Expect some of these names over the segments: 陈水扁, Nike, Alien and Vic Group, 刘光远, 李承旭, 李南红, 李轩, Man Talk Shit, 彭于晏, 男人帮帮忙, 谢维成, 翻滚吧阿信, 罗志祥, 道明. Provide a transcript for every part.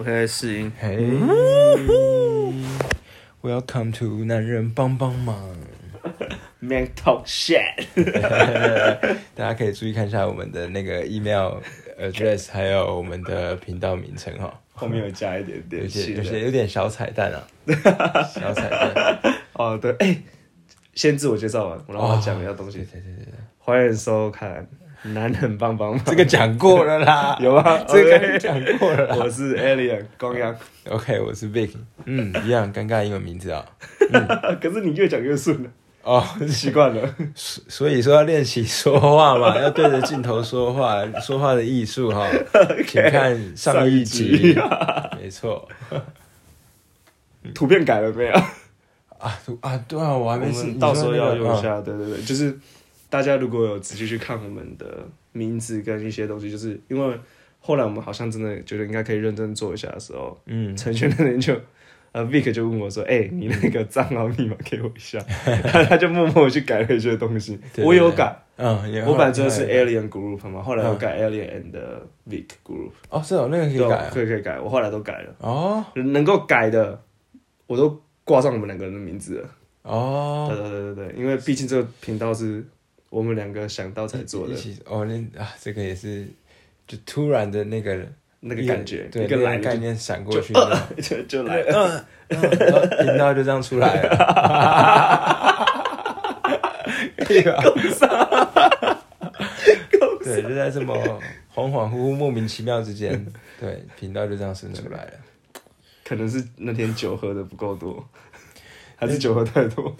我开始试音。Hey，Welcome to 男人帮帮忙 ，Man Talk Shit 。大家可以注意看一下我们的那个 email address， 还有我们的频道名称哈，后面有加一点点，有点小彩蛋啊，小彩蛋。哦，对，欸，先自我介绍完，我让我讲一下东西。对，欢迎收看。男人帮帮忙，这个讲过了啦，有啊，这个讲过了啦。我是 Alien， 光阳。OK， 我是 Vic， 一样尴尬英文名字啊。可是你越讲越顺了。哦，习惯了。所以说要练习说话嘛，要对着镜头说话，说话的艺术哈。请看上一集，没错。图片改了没有？啊，对啊，我还没试。到时候要用一下，对，就是。大家如果有仔细去看我们的名字跟一些东西，就是因为后来我们好像真的觉得应该可以认真做一下的时候，程序员那边就Vic 就问我说：“欸，你那个账号密码给我一下。”他就默默去改了一些东西，對對對我有改，我本来真的是 Alien Group 嘛，后来我改 Alien and Vic Group。哦，是哦，那个可以改，可以改，我后来都改了。哦，能够改的，我都挂上我们两个人的名字了。哦，对，因为毕竟这个频道是。我们两个想到才做的哦，这个也是，就突然的那个感觉，对，那个概念闪过去，就来了，频道就这样出来了，对吧？对，就在这么恍恍惚惚、莫名其妙之间，对，频道就这样生出来了。可能是那天酒喝的不够多，还是酒喝太多。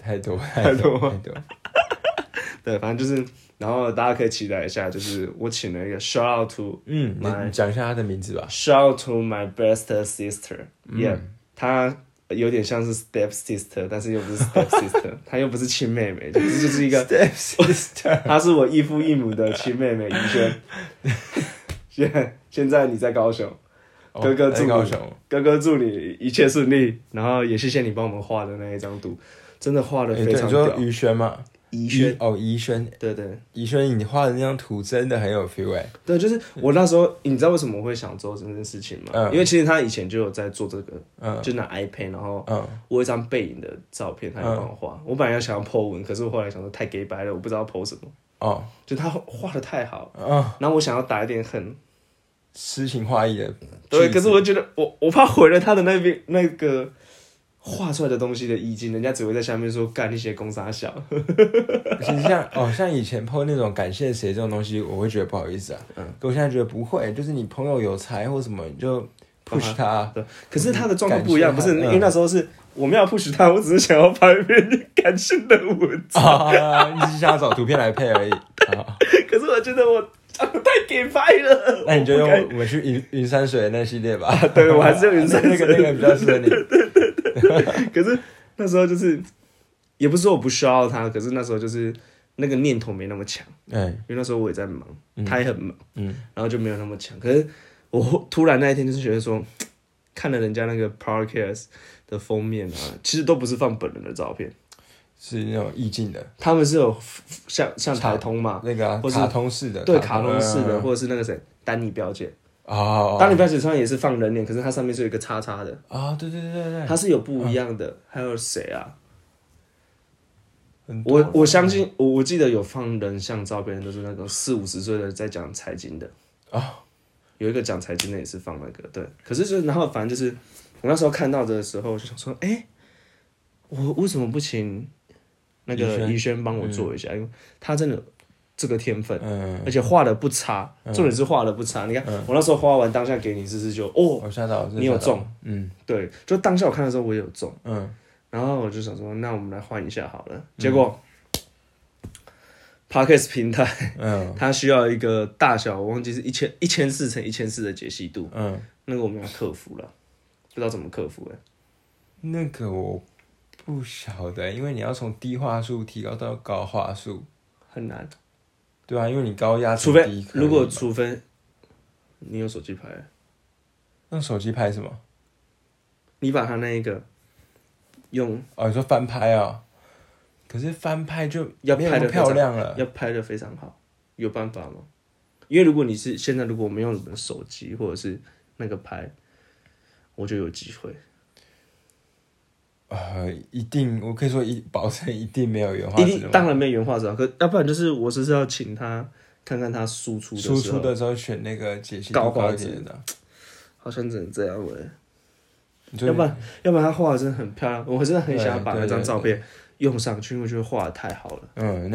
对，反正就是，然后大家可以期待一下，就是我请了一个 shout out to， 你讲一下他的名字吧。Shout out to my best sister，yeah，她有点像是 step sister， 但是又不是 step sister， 她又不是亲妹妹，就是一个 step sister， 她是我异父异母的亲妹妹怡萱。现在你在高雄，哥哥祝你，一切顺利，然后也谢谢你帮我们画的那一张图，真的画的非常屌。你说怡萱吗？怡萱，对，怡萱，你画的那张图真的很有 feel 哎。对，就是我那时候，你知道为什么我会想做这件事情吗？因为其实他以前就有在做这个，就拿 iPad， 然后我有一张背影的照片，他有帮我画。我本来要想要 po 文，可是我后来想说太 gay 白了，我不知道 po 什么。哦，就他画的太好。然后我想要打一点很诗情画意的，对，可是我觉得我怕毁了他的那边那个。画出来的东西的意境，人家只会在下面说干那些公杀小。其实像以前 po 那种感谢谁这种东西，我会觉得不好意思啊。可我现在觉得不会，就是你朋友有才或什么，你就 push 他。对，可是他的状况不一样，不是因为那时候是我们要 push 他，我只是想要拍一篇感性的文字。你只是想要找图片来配而已。可是我觉得我。太给拍了，那你就用我们去云山水的那系列吧。对，我还是用云山水那个比较适合你。对。可是那时候就是，也不是说我不需要他，可是那时候就是那个念头没那么强。因为那时候我也在忙，他也很忙，然后就没有那么强。可是我突然那一天就是觉得说，看了人家那个 podcast 的封面啊，其实都不是放本人的照片。是那种意境的，他们是有像台通嘛，那个卡通式的，对，卡通式的，或者是那个谁，丹妮表姐啊，丹妮表姐上也是放人脸，可是它上面是有一个叉叉的啊，对，它是有不一样的，还有谁啊？我相信我记得有放人像照片，都是那种40-50岁的在讲财经的啊，有一个讲财经的也是放那个，对，可是然后反正就是我那时候看到的时候就想说，哎，我为什么不请？那个怡萱帮我做一下，因为他真的这个天分，而且画的不差，重点是画的不差。你看我那时候画完当下给你试就哦，你有中，对，就当下我看的时候我也有中，然后我就想说，那我们来换一下好了。结果 ，Podcast 平台，它需要一个大小，我忘记是1400x1400的解析度，那个我们要克服了，不知道怎么克服哎，那个我。不晓得，因为你要从低话术提高到高话术很难，对啊，因为你高压除非除非你有手机拍，用手机拍什么？你把它那一个用你说翻拍啊？可是翻拍就要拍的漂亮了，要拍的非常好，有办法吗？因为如果你是现在，如果我们用手机或者是那个拍，我觉得有机会。一定，我可以说保证一定没有原画质，当然没有原画质，可要不然就是我只是要请他看看他输出的时候选那个解析度高一点的，好像只能这样了。要不然他画的真的很漂亮，我真的很想把那张照片用上去，因为觉得画的太好了。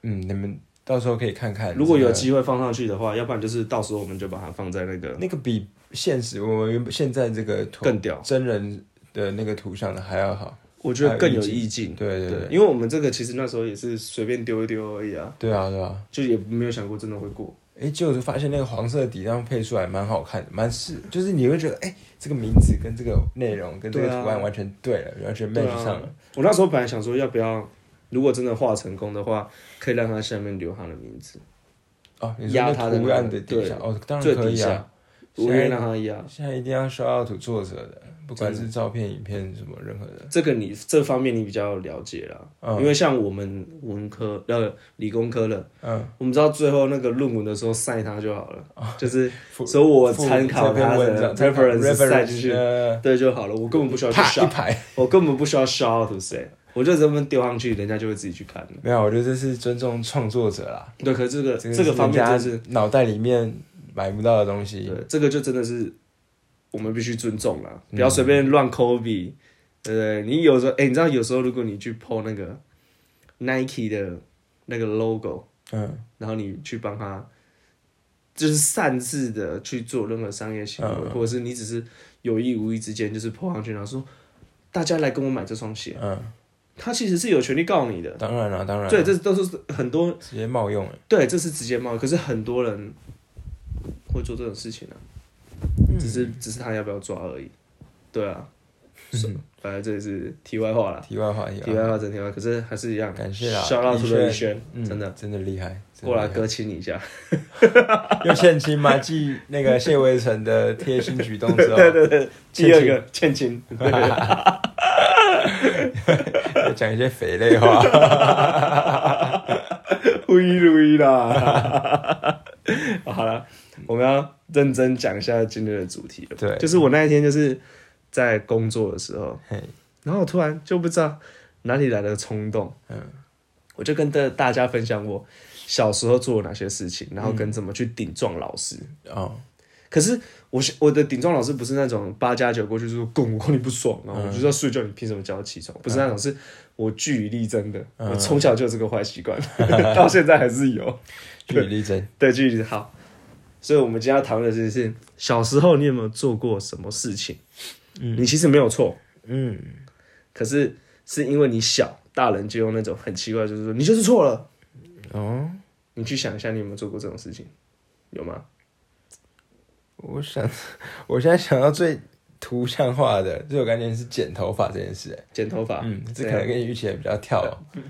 你们到时候可以看看，如果有机会放上去的话，要不然就是到时候我们就把它放在那个比现实我们现在这个更屌真人的那个图像的还要好，我觉得更有意境。对，因为我们这个其实那时候也是随便丢一丢而已啊。对啊，就也没有想过真的会过。就是发现那个黄色底上配出来蛮好看的，就是你会觉得这个名字跟这个内容跟这个图案完全对了，完全 match 上了。我那时候本来想说要不要，如果真的画成功的话，可以让他下面留他的名字。你说那图案的底下，当然可以啊。我愿意让他压。现在一定要shout out to作者的，不管是照片、影片什么任何的。这方面你比较了解啦，因为像我们文科理工科的，我们知道最后那个论文的时候晒他就好了，就是所以我参考他的 reference 晒进去，对就好了。我根本不需要去shout，我根本不需要shout out to谁，我就这么丢上去，人家就会自己去看了。没有，我觉得这是尊重创作者啦。对，可是这个方面就是脑袋里面买不到的东西，对，这个就真的是我们必须尊重啦，不要随便乱 copy， 对不对？你有时候，你知道有时候如果你去 po 那个 Nike 的那个 logo， 然后你去帮他，就是擅自的去做任何商业行为，或者是你只是有意无意之间就是 po 上去，然后说大家来跟我买这双鞋，他其实是有权利告你的，当然，对，这都是很多直接冒用，对，这是直接冒用，可是很多人会做这种事情啊，只是他要不要抓而已，对啊，反正这也是题外话啦，题外话，真题外话，可是还是一样，感谢啦，shout out to李轩，真的厉害，过来哥亲你一下，又欠亲嘛，继那个谢维成的贴心举动之后，对，第二个欠亲，讲一些肥类话，不一如一啦。好了，我们要认真讲一下今天的主题了。对，就是我那一天就是在工作的时候，然后我突然就不知道哪里来的冲动，我就跟大家分享我小时候做了哪些事情，然后跟怎么去顶撞老师。可是我的顶撞老师不是那种8+9过去就说滚，我看你不爽，然后我就要睡觉，你凭什么叫我起床？不是那种，是我据以力争的。我从小就有这个坏习惯，到现在还是有。据以力争，对，据以力争。好，所以我们今天要讨论的是小时候你有没有做过什么事情？你其实没有错，可是是因为你小，大人就用那种很奇怪，就是说你就是错了。你去想一下，你有没有做过这种事情？有吗？我现在想到最图像化的，最有概念是剪头发这件事。剪头发，这可能跟你预期也比较跳。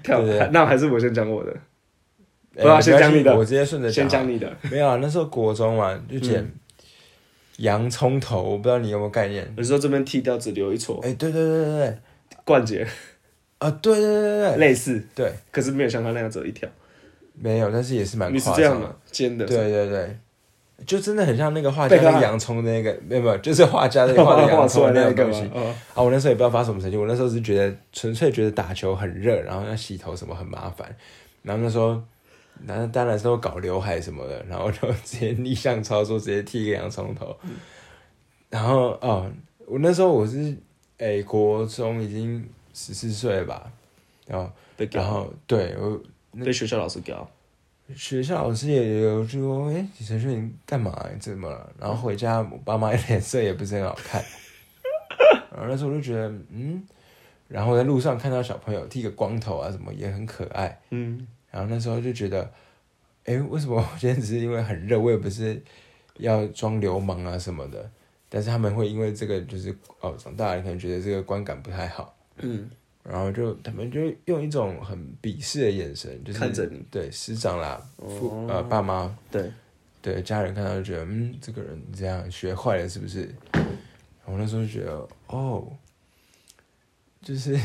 对，那还是我先讲我的，不要先讲你的，我直接顺着讲。先讲你的，没有啊？那时候国中嘛，就剪洋葱头，我不知道你有没有概念。你说这边剃掉只留一撮？对，冠杰啊，对，类似，对，可是没有像他那样只有一条，没有，但是也是蛮夸张的。你是这样嘛？尖的，对。就真的很像那个画家那个洋葱的那个，没有，就是画家那个画的洋葱的那个东西。我那时候也不知道发什么神经，我那时候是纯粹觉得打球很热，然后要洗头什么很麻烦，然后那时候，当然是搞刘海什么的，然后就直接逆向操作，直接剃一个洋葱头。然后我那时候我是国中已经14岁了吧，然后对我被学校老师教。学校老师也有说：“李承旭，你干嘛？你怎么了？”然后回家，我爸妈脸色也不是很好看。然后那时候我就觉得，然后在路上看到小朋友剃个光头啊，什么也很可爱。然后那时候就觉得，为什么我今天只是因为很热，我也不是要装流氓啊什么的。但是他们会因为这个，就是长大了可能觉得这个观感不太好。然后他们就用一种很鄙视的眼神，就是看着你，对师长啦，爸妈，对家人看到就觉得，这个人这样学坏了是不是？我那时候就觉得，就是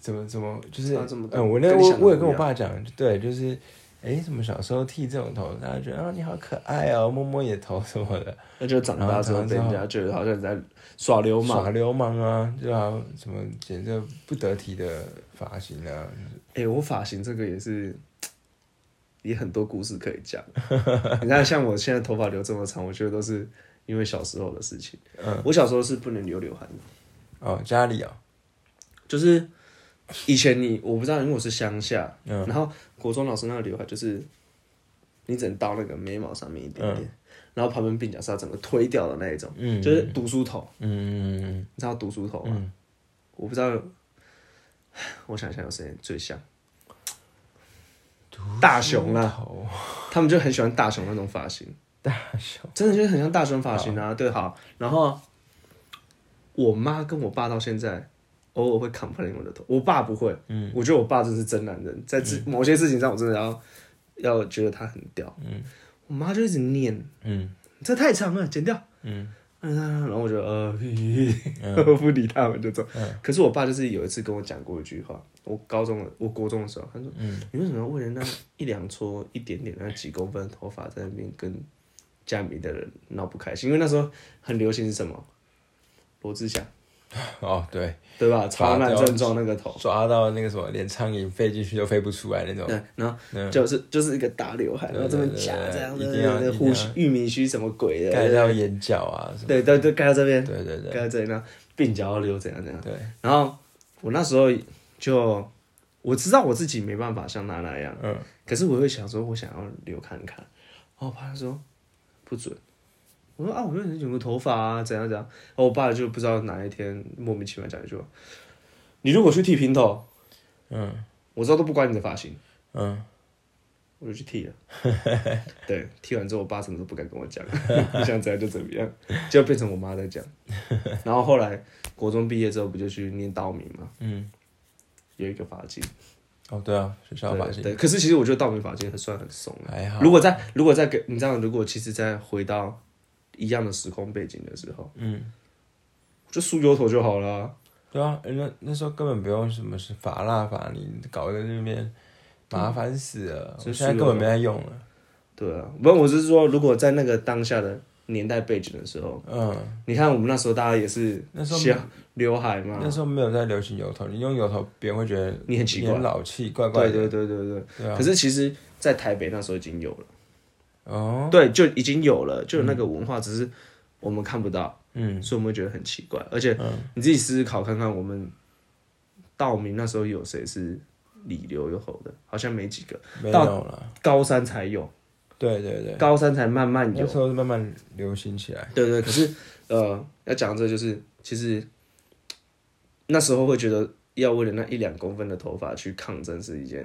怎么就是，我也跟我爸讲，对，就是哎，怎么小时候剃这种头，大家觉得啊你好可爱哦，摸摸你的头什么的。那就长大之后被人家觉得好像你在耍流氓，耍流氓啊，对啊，什么剪这不得体的发型啊。哎，我发型这个也是，也很多故事可以讲。你看，像我现在头发留这么长，我觉得都是因为小时候的事情。嗯，我小时候是不能留流汗的。哦，家里啊、哦，就是。以前我不知道，因为我是乡下、嗯，然后国中老师那个刘海就是，你只能到那个眉毛上面一点点，嗯、然后旁边鬓角是要整个推掉的那一种，嗯、就是读书头，嗯，你知道读书头吗？嗯、我不知道，我想想有谁最像，大雄啦、啊，他们就很喜欢大雄那种发型，大雄真的就是很像大雄发型啊，对，好，然后我妈跟我爸到现在。偶尔会 complain 我的头，我爸不会。嗯，我觉得我爸真是真男人，在某些事情上，我真的要觉得他很屌。嗯，我妈就一直念，嗯，这太长了，剪掉。嗯，然后我就不理他们就走。嗯，可是我爸就是有一次跟我讲过一句话，我国中的时候，他说，嗯，你为什么要为了那一两撮一点点那几公分的头发在那边跟家里的人闹不开心？因为那时候很流行是什么？罗志祥。哦，对吧？超难症状那个头，抓到那个什么，连苍蝇飞进去都飞不出来那种。对，然后就是一个大刘海，然后这么夹这样子，那个玉米须什么鬼的，盖到眼角啊，对，都盖到这边，对，盖到这里，然后鬓角要留怎样。对，然后我那时候就我知道我自己没办法像他那样，嗯，可是我会想说，我想要留看看，然后我爸说不准。我说啊，我有个头发啊，怎样？然后我爸就不知道哪一天莫名其妙讲一句话：“你如果去剃平头，嗯，我知道都不关你的发型，嗯，我就去剃了。对，剃完之后，我爸什么都不敢跟我讲，你想怎样就怎么样，就变成我妈在讲。然后后来国中毕业之后，不就去念道明嘛，嗯，有一个发髻。”哦，对啊，学校发型。对，可是其实我觉得道明发型算很松了，还好。如果再给你这样，如果其实再回到。一样的时空背景的时候，嗯，就梳油头就好了、啊。对啊，那时候根本不用什么是发蜡发，你搞一个那边麻烦死了。我现在根本没在用了。对啊，不，我是说，如果在那个当下的年代背景的时候，嗯，你看我们那时候大家也是那时候刘海嘛，那时候没有在流行油头，你用油头别人会觉得你很奇怪、老气、怪怪的。对。对啊、可是其实，在台北那时候已经有了。哦、对，就已经有了，就有那个文化，只是我们看不到，嗯，所以我们会觉得很奇怪。而且你自己思考看看，我们道明那时候有谁是理留有后的？好像没几个，没有了，高三才有。对，高三才慢慢有，那时候慢慢流行起来。对，可是要讲这就是，其实那时候会觉得要为了那一两公分的头发去抗争是一件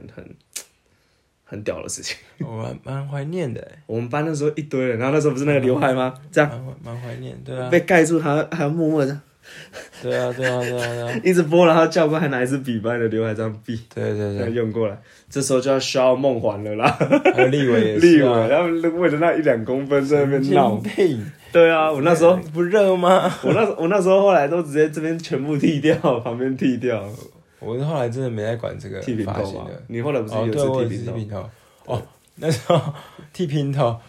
很屌的事情，我蛮怀念的。我们班那时候一堆人，然后那时候不是那个刘海吗？这样蛮怀念，对啊。被盖住还要默默的。对啊。一直拨，然后教官还拿一支笔把你的刘海这样避，对，这样用过来。这时候就要笑梦环了啦。还有立伟也是、啊，立伟，他们为了那一两公分在那边闹。对啊，我那时候不热吗？我那时候后来都直接这边全部剃掉，旁边剃掉。我后来真的没在管这个发型的。你后来不是有次剃平头？哦，那时候剃平头，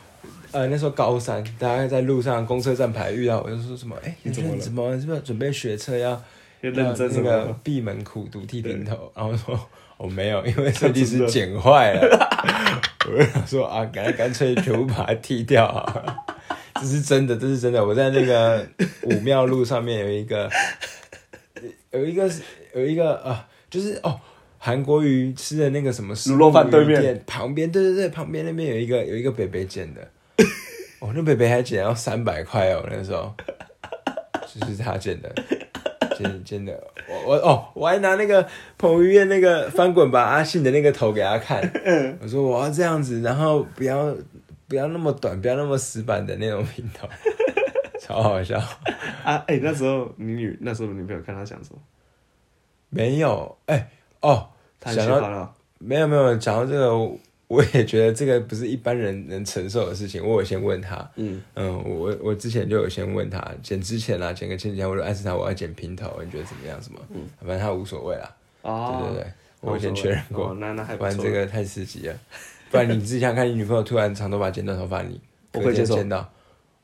那时候高三，大家在路上公车站牌遇到，我就说什么，你怎么是不是准备学车要认真那个闭门苦读剃平头？然后我说没有，因为设计师剪坏了。我就想说啊，干脆全部把它剃掉好了。这是真的。我在那个武庙路上面有一个啊，就是哦，韩国瑜吃的那个什么卤肉饭对面旁边，对，旁边那边有一个北北剪的，哦，那北北还剪要300块哦，那时候，就是他剪的，我还拿那个彭于晏那个翻滚吧阿信的那个头给他看，我说我要这样子，然后不要那么短，不要那么死板的那种平头。超好笑啊！那时候那时候女朋友看他想什么？没有哦，他想到没有讲到这个，我也觉得这个不是一般人能承受的事情。我有先问他，我之前就有先问他，剪之前我就暗示他我要剪平头，你觉得怎么样？什么？反正他无所谓啦。哦，对，我先确认过。那还不错。玩这个太刺激了。不然你自己想看你女朋友突然长头发剪短头发，你我会接受到？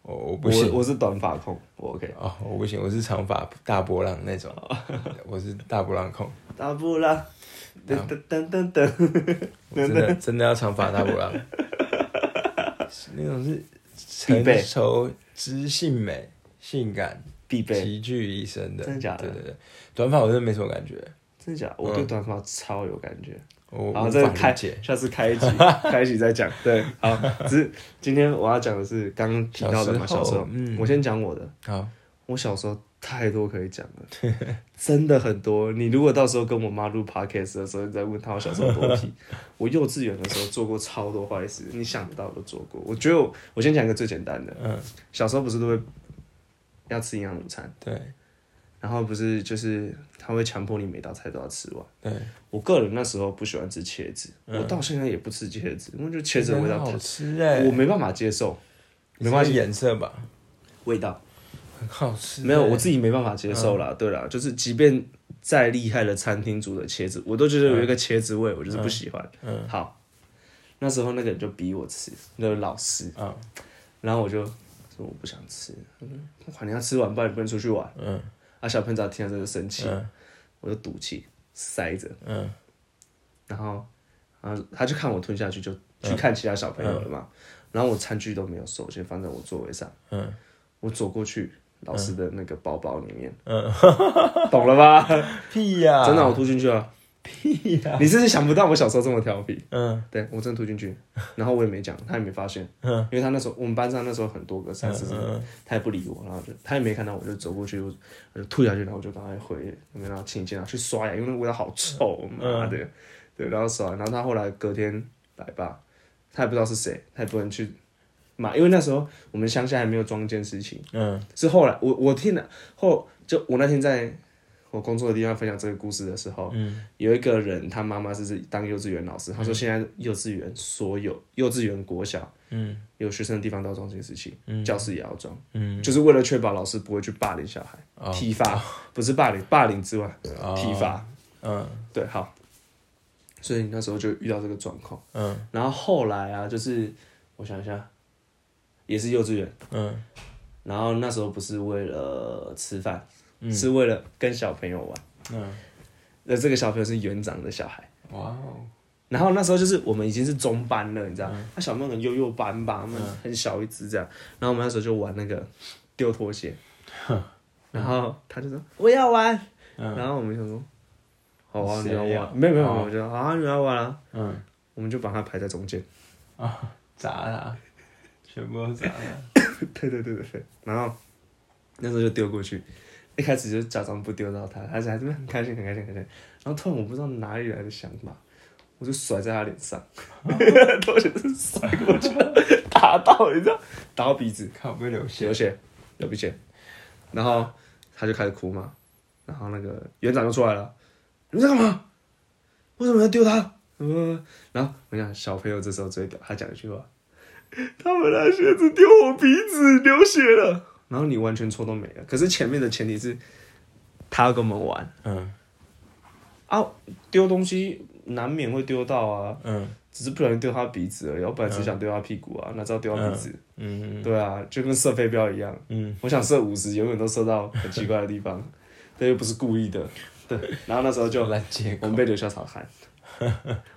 我不行，我是短发控，我 OK。哦，我不行，我是长发大波浪那种，我是大波浪控。大波浪，噔噔噔噔，真的要长发大波浪，那种是成熟、知性美、性感必备，集聚一身的。真的假的？对对对，短发我真的没什么感觉。真的假的？我对短发超有感觉。然后再开，下次开一集，开一集再讲。对，好，只是今天我要讲的是刚刚提到的嘛，小时候，我先讲我的。好，我小时候太多可以讲了，真的很多。你如果到时候跟我妈录 podcast 的时候，你再问她我小时候多皮，我幼稚园的时候做过超多坏事，你想不到我都做过。我觉得我先讲一个最简单的，小时候不是都会要吃营养午餐，对。然后不是就是他会强迫你每道菜都要吃完。对，我个人那时候不喜欢吃茄子，我到现在也不吃茄子，因为就茄子的味道好吃我没办法接受。没关系，颜色吧，味道很好吃。没有，我自己没办法接受啦。对啦，就是即便再厉害的餐厅煮的茄子，我都觉得有一个茄子味，我就是不喜欢。好，那时候那个人就逼我吃，那个老师然后我就说我不想吃，我管你要吃完，不然你不能出去玩。小朋友听到这就生气，我就赌气塞着，然后他就看我吞下去，就去看其他小朋友了嘛。然后我餐具都没有收，先放在我座位上。我走过去老师的那个包包里面，懂了吧？屁呀、啊！真的，我吐进去了。屁呀、啊！你真是想不到我小时候这么调皮。对，我真的吐进去，然后我也没讲，他也没发现。因为他那时候我们班上那时候很多个30-40个，他也不理我，然后他也没看到我，就走过去，我就吐下去，然后我就赶快回那边，然后清洁，然后去刷牙，因为那个味道好臭，妈的！对，然后刷，然后他后来隔天来吧，他也不知道是谁，他也不能去骂，因为那时候我们乡下还没有装监视器。是后来我听了后，就我那天在我工作的地方分享这个故事的时候，有一个人，他妈妈是当幼稚园老师，他说现在幼稚园所有幼稚园国小，有学生的地方都要装监视器，教室也要装，就是为了确保老师不会去霸凌小孩，体罚不是霸凌之外，体罚，对，好，所以那时候就遇到这个状况，然后后来啊，就是我想一下，也是幼稚园，然后那时候不是为了吃饭。是为了跟小朋友玩，那这个小朋友是园长的小孩，哇哦！然后那时候就是我们已经是中班了，你知道，那小朋友很幼班吧，他们很小一只这样，然后我们那时候就玩那个丢拖鞋，然后他就说我要玩，然后我们就说好啊，你要玩，没有，我就说好啊，你要玩啊，我们就把他排在中间，啊，砸他，全部都砸他，对，然后那时候就丢过去。一开始就假装不丢到他，而且还是很开心，很开心。然后突然我不知道哪里来的想法，我就甩在他脸上，拖鞋是甩过去，打到你知道，打到鼻子，看有没有流血。然后他就开始哭嘛，然后那个园长就出来了，你们在干嘛？为什么要丢他？然后我想小朋友这时候最屌，他讲一句话，他们拿鞋子丢我鼻子，流血了。然后你完全错都没了，可是前面的前提是，他要跟我们玩，丢东西难免会丢到啊，只是不小心丢他鼻子而已，我本来只想丢他屁股啊，哪知道丢他鼻子，对啊，就跟射飞镖一样，我想射50，永远都射到很奇怪的地方，但又不是故意的，对，然后那时候就我们被留校察看，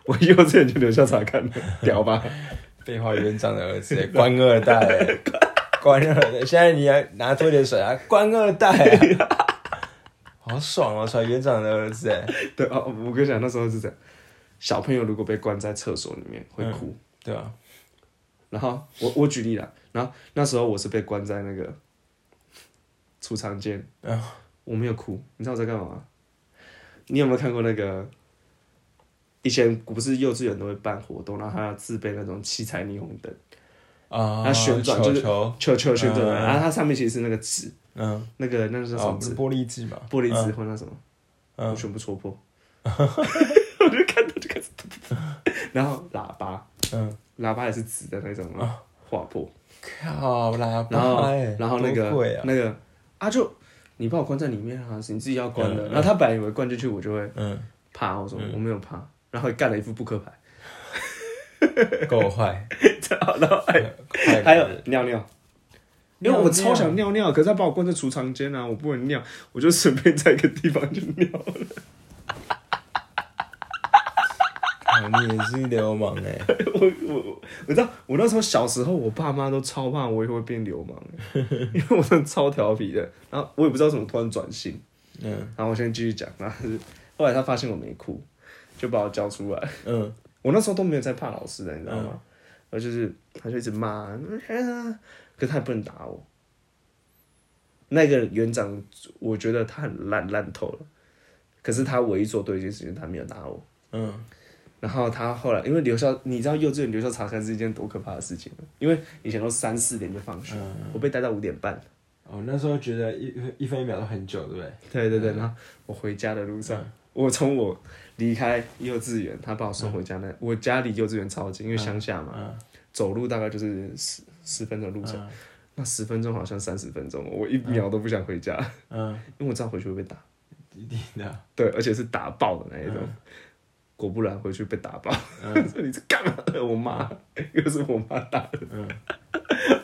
我幼稚园就留校察看了，屌吧，被花园长的儿子，官二代、官二代，现在你要拿多点水啊！官二代、好爽哦！甩园长的儿子哎，对啊、哦，我跟你讲，那时候是这样，小朋友如果被关在厕所里面会哭，对啊。然后我举例啦，然后那时候我是被关在那个储藏间，我没有哭，你知道我在干嘛？你有没有看过那个？以前不是幼稚园都会办活动，然后他自备那种七彩霓虹灯。啊，它旋转就是球旋转，然后它上面其实是那个纸，那是什么纸？玻璃纸嘛，玻璃纸或那什么，我全部戳破，我就看到就开始，然后喇叭，喇叭也是纸的那种嘛，划破，靠喇叭，然后那个啊，就你把我关在里面啊，你自己要关的，然后他本来以为关进去我就会怕，我说我没有怕，然后干了一副扑克牌。够坏，超到坏。还有尿尿，因为我超想尿尿，可是他把我关在储藏间啊，我不能尿，我就随便在一个地方就尿了。你也是流氓哎、欸！我知道，我那时候小时候，我爸妈都超怕我也会变流氓、欸，因为我真的超调皮的。然后我也不知道怎么突然转性，嗯。然后我先继续讲，然后后来他发现我没哭，就把我叫出来。嗯。我那时候都没有在怕老师的，你知道吗？嗯、然后就是他就一直骂、可是他也不能打我。那个园长，我觉得他很烂透了。可是他唯一做对一件事情，他没有打我。嗯。然后他后来，因为留校，你知道幼稚园留校查看是一件多可怕的事情吗？因为以前都3、4点就放学，我被带到5点半。哦，那时候觉得一分一秒都很久，对不对？对对对。然后我回家的路上，我从我离开幼稚园，他把我送回家那，我家离幼稚园超近，因为乡下嘛，走路大概就是10分钟路程，那10分钟好像30分钟，我一秒都不想回家，因为我知道回去会被打，一定的，对，而且是打爆的那一种。果不然，回去被打爆。说你是干嘛的？我妈，又是我妈打的。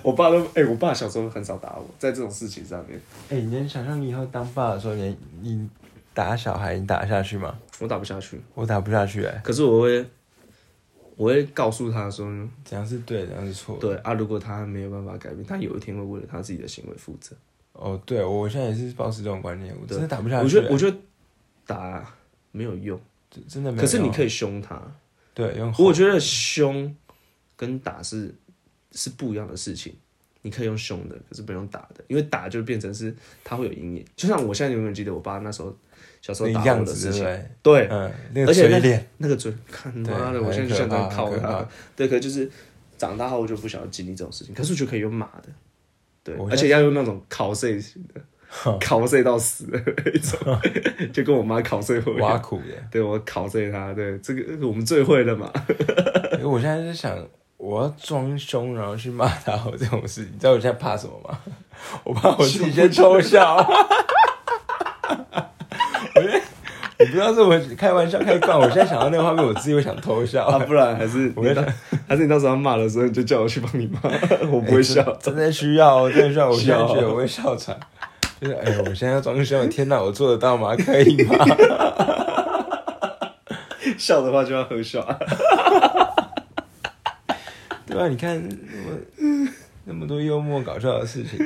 我爸都，我爸小时候很少打我，在这种事情上面。你能想象你以后当爸的时候，你打小孩，你打得下去吗？我打不下去。我打不下去可是我会告诉他说，怎样是对，怎样是错。对啊，如果他没有办法改变，他有一天会为了他自己的行为负责。哦，对，我现在也是抱持这种观念，我真的打不下去。我觉得打没有用。真的没有，可是你可以凶他，对，用。我觉得凶跟打是不一样的事情，你可以用凶的，可是不用打的，因为打就变成是他会有阴影。就像我现在永远记得我爸那时候小时候打我的事情，对，那个嘴脸，那个嘴，看妈的，我现在就想这样靠他。对，可是就是长大后我就不想要经历这种事情，可是我就可以用骂的，对，而且要用那种考试型的。考碎到死的那一种，就跟我妈考碎我一样。挖苦的，对我考碎她，对这个我们最会了嘛。我现在是想，我要装凶，然后去骂她，我这种事，你知道我现在怕什么吗？我怕我自己先抽笑。我不知道是我开玩笑开惯，我现在想到那个画面，我自己会想偷笑。不然还是你到时候骂的时候，你就叫我去帮你骂，我不会笑。真的需要，我现在觉得我会笑场。我现在要装凶，天哪，我做得到吗？可以吗？笑的话就要喝笑，对吧？你看我那么多幽默搞笑的事情，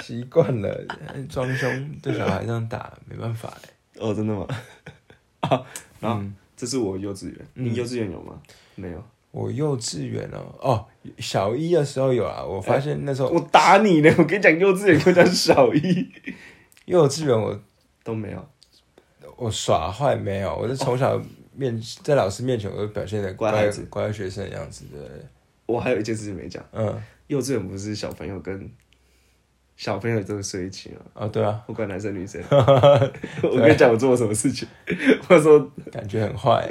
习惯了装凶，对小孩这样打没办法哦，真的吗？啊，然后这是我幼稚园，你幼稚园有吗？没有。我幼稚园小一的时候有啊，我发现那时候我打你呢，我跟你讲幼稚园，跟我讲小一，幼稚园我都没有，我耍坏没有，我是从小在老师面前我都表现的乖学生的样子的。我还有一件事情没讲，幼稚园不是小朋友都睡一起嘛？啊，对啊，不管男生女生。我跟你讲我做了什么事情，我说感觉很坏，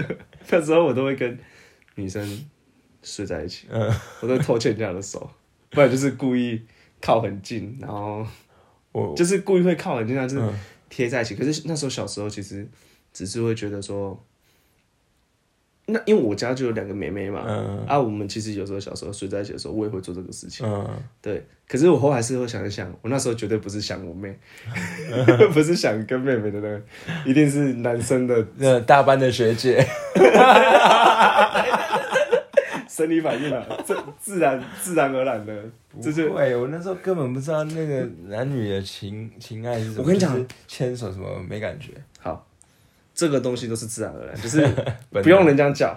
那时候我都会跟女生睡在一起，我都偷牵人家的手，不然就是故意靠很近，然后就是故意会靠很近，但是贴在一起。可是那时候小时候其实只是会觉得说，那因为我家就有2个妹妹嘛，我们其实有时候小时候睡在一起的时候，我也会做这个事情，对。可是我后来是会想一想，我那时候绝对不是想我妹，不是想跟妹妹的那个，一定是男生的大班的学姐。生理反应啊，自然而然的。不会，我那时候根本不知道那个男女的情爱是什么。我跟你讲，牵手什么没感觉。好，这个东西都是自然而然，就是不用人家讲，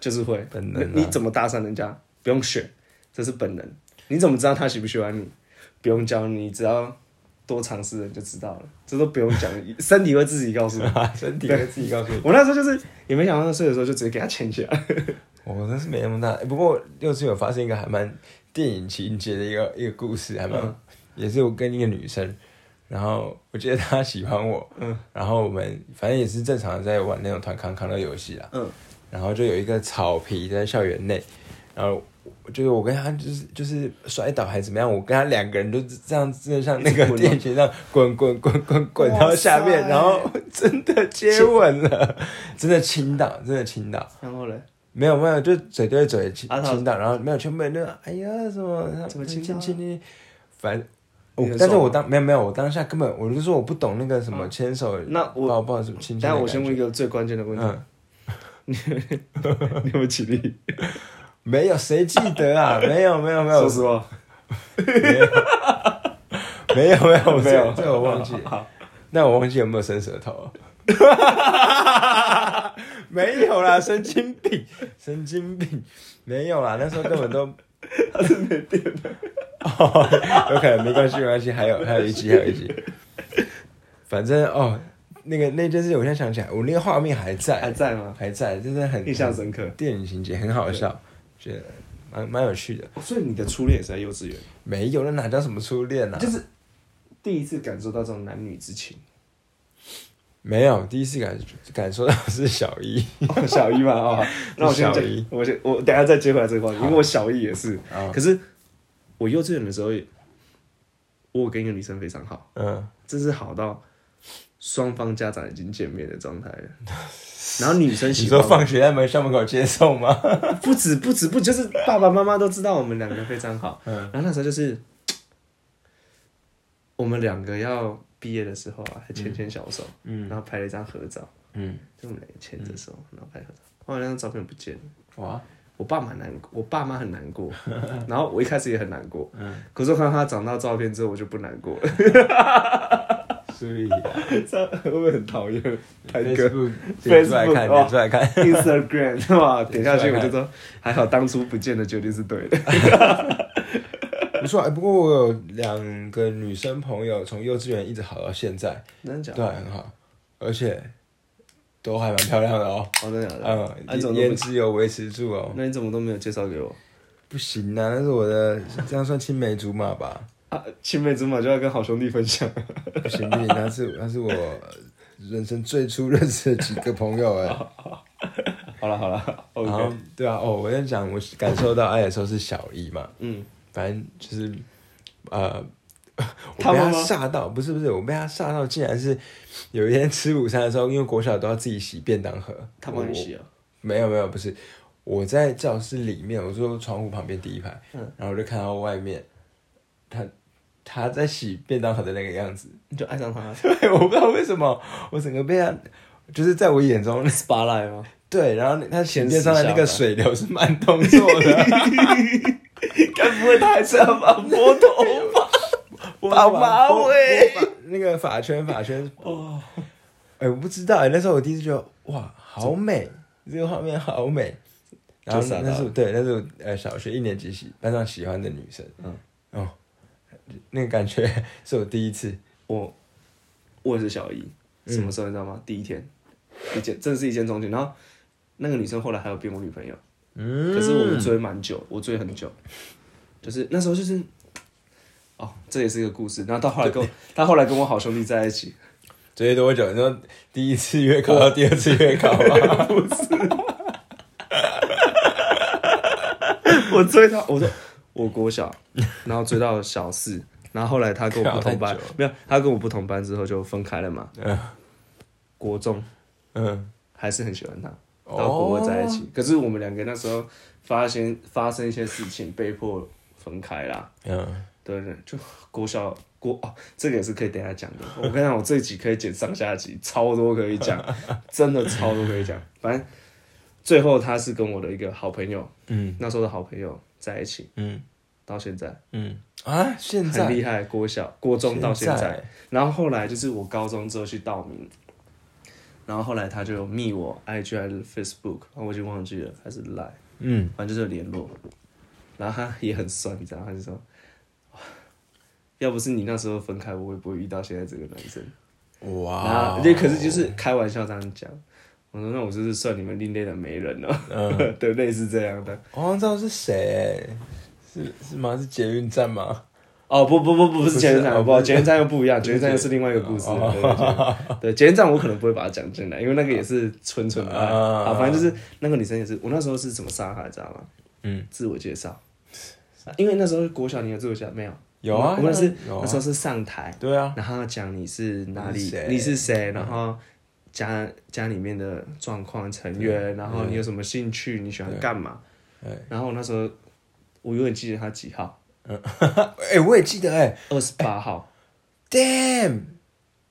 就是会。本能。你怎么搭讪人家，不用选，这是本能。你怎么知道他喜不喜欢你？不用教你，只要多尝试人就知道了。这都不用讲，身体会自己告诉你。身体会自己告诉你。我那时候就是也没想到，睡的时候就直接给他牵起来。我真是没那么大，不过幼稚园有发生一个还蛮电影情节的一个故事，还蛮、也是我跟一个女生，然后我记得她喜欢我，然后我们反正也是正常的在玩那种团康乐游戏啦，然后就有一个草皮在校园内，然后就是我跟她就是摔倒还是怎么样，我跟她2个人就这样真的像那个电影上滚到下面，然后真的接吻了，真的亲到，然后嘞。没有没有，就嘴对嘴亲到，然后没有全部人就哎呀什么怎么亲亲亲，反正。哦、但是我我当下根本我就说我不懂那个什么牵手，抱抱什么亲亲。但我先问一个最关键的问题，你有没有起立？没有，谁记得啊？没有，说实话，没有，这我忘记。那我忘记有没有伸舌头、啊？没有啦，神经病，没有啦，那时候根本都。他是没电的哦，有可能没关系，还有一集，反正哦，那件事我现在想起来，我那个画面还在吗？还在，真的很印象深刻，电影情节很好笑，觉得蛮有趣的、哦。所以你的初恋也是在幼稚园？没有，那哪叫什么初恋啊？就是第一次感受到这种男女之情。没有，第一次感受到是小一，哦、小一嘛啊、哦，那我先讲，我等一下再接回来这个话题，因为我小一也是，可是我幼稚园的时候，我跟一个女生非常好，真是好到双方家长已经见面的状态了，然后女生喜欢我，你说放学在校门口接送吗？不止，就是爸爸妈妈都知道我们两个非常好，然后那时候就是我们两个要。毕业的时候啊，还牵小手、然后拍了一张合照，就我们两个牵着手，然后拍合照。后来那张照片不见了，哇！我爸妈很难过，然后我一开始也很难过，可是我看到他长大照片之后，我就不难过了。所以、啊，这会不会很讨厌？拍哥 ，Facebook，点出来看 ，Instagram 是吧？点下去我就说，还好当初不见的决定是对的。不错、欸，不过我有两个女生朋友，从幼稚园一直好到现在，真的假的？对，很好，而且都还蛮漂亮的哦。哦，真的假的？颜值有维持住哦。那你怎么都没有介绍给我？不行啊，那是我的，这样算青梅竹马吧？啊，青梅竹马就要跟好兄弟分享。不行，那是我人生最初认识的几个朋友哎、欸。好了 ，OK。对啊，哦，我在讲，我感受到爱的时候是小一嘛，反正就是，我被他吓到，不是，我被他吓到，竟然是有一天吃午餐的时候，因为国小都要自己洗便当盒，他帮你洗啊？没有，不是，我在教室里面，我坐窗户旁边第一排，然后我就看到外面，他在洗便当盒的那个样子，你就爱上他了？对，我不知道为什么，我整个被他，就是在我眼中 spotlight 吗？对，然后他洗便当的那个水流是慢动作的。该不会他还是要把摸头发、把马尾、那个发圈？哦，哎，我不知道哎、欸，那时候我第一次觉得哇，好美，这个画面好美。然后那是我小学一年级班上喜欢的女生，哦，那个感觉是我第一次。我也是小一，什么时候你知道吗？第一天，一见钟情。然后那个女生后来还有变我女朋友。可是我们追蛮久，我追很久，就是那时候就是，哦，这也是一个故事。然后到后来他后来跟我好兄弟在一起，追多久？你说第一次约考到第二次约考吗？不是，我追他，我说我国小，然后追到小四，然后后来他跟我不同班，没有，他跟我不同班之后就分开了嘛。国中，还是很喜欢他。到国外在一起，可是我们两个那时候发生一些事情，被迫分开啦。对，就国小哦，这个也是可以等一下讲的。我跟你讲，我这一集可以剪上下集，超多可以讲，真的超多可以讲。反正最后他是跟我的一个好朋友，那时候的好朋友在一起，到现在，现在很厉害，国中到现在，然后后来就是我高中之后去道明。然后后来他就密我 IG 还是 Facebook， 我已经忘记了，还是 Line， 反正就是联络。然后他也很酸，你知道，他就说，要不是你那时候分开，我也不会遇到现在这个男生。哇！那可是就是开玩笑这样讲，我说那我就是算你们另类的媒人了，对，类似这样的。我知道是谁，是吗？是捷运站吗？哦不是捷运站，捷运站又不一样，捷运站又是另外一个故事。对，捷运站我可能不会把它讲进来，因为那个也是纯爱啊。反正就是那个女生也是，我那时候是怎么杀她，知道吗？自我介绍，因为那时候国小你有自我介绍没有？有啊，我们那时候是上台，对啊，然后讲你是哪里，你是谁，然后家里面的状况、成员，然后你有什么兴趣，你喜欢干嘛。然后那时候我永远记得他几号。我也记得28号。Damn！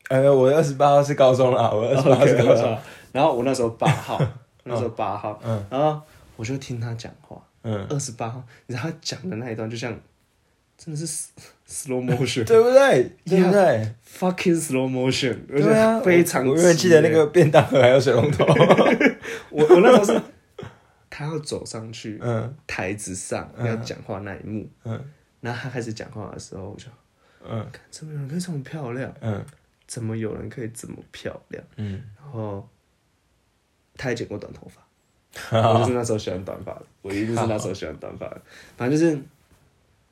我28号是高中啦，我28号是高中。然后我那时候8号，然后我就听他讲话。28号，你知道他讲的那一段就像真的是 slow motion， 对不对？对不对 ？Fucking slow motion， 对啊，非常。我永远记得那个便当盒还有水龙头。我那时候是，他要走上去，台子上要讲话那一幕，然后他开始讲话的时候，我就，怎么有人可以这么漂亮？怎么有人可以这么漂亮？然后他也剪过短头发。我就是那时候喜欢短发的，我一定是那时候喜欢短发的。反正就是，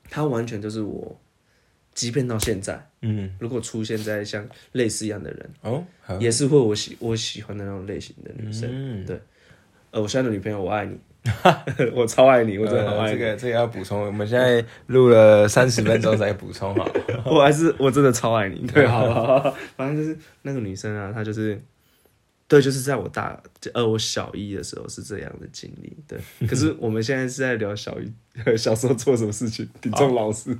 他完全就是我，即便到现在，如果出现在像类似一样的人，也是会我喜欢的那种类型的女生。对，我现在的女朋友，我爱你，我超爱你，我真的好爱你。这个要补充，我们现在录了30分钟才补充好。我真的超爱你，对，好。反正就是那个女生啊，她就是。对，就是在我小一的时候是这样的经历。对，可是我们现在是在聊小一小时候做什么事情。体重老师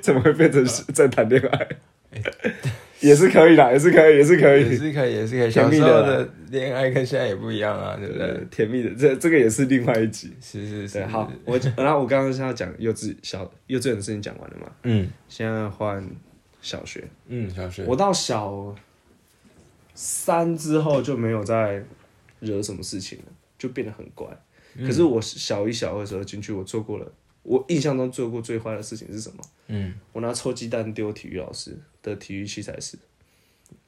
怎么会变成在谈恋爱？也是可以啦，也是可以。小时候的恋爱跟现在也不一样啊，对不对？甜蜜的，这个也是另外一集。是。好，然后我刚刚是要讲幼稚园的事情讲完了嘛？现在换小学。小学。我到小三之后就没有再惹什么事情了，就变得很乖。可是我小一、小二的时候进去，我做过了，我印象中做过最坏的事情是什么？我拿臭鸡蛋丢体育老师的体育器材室。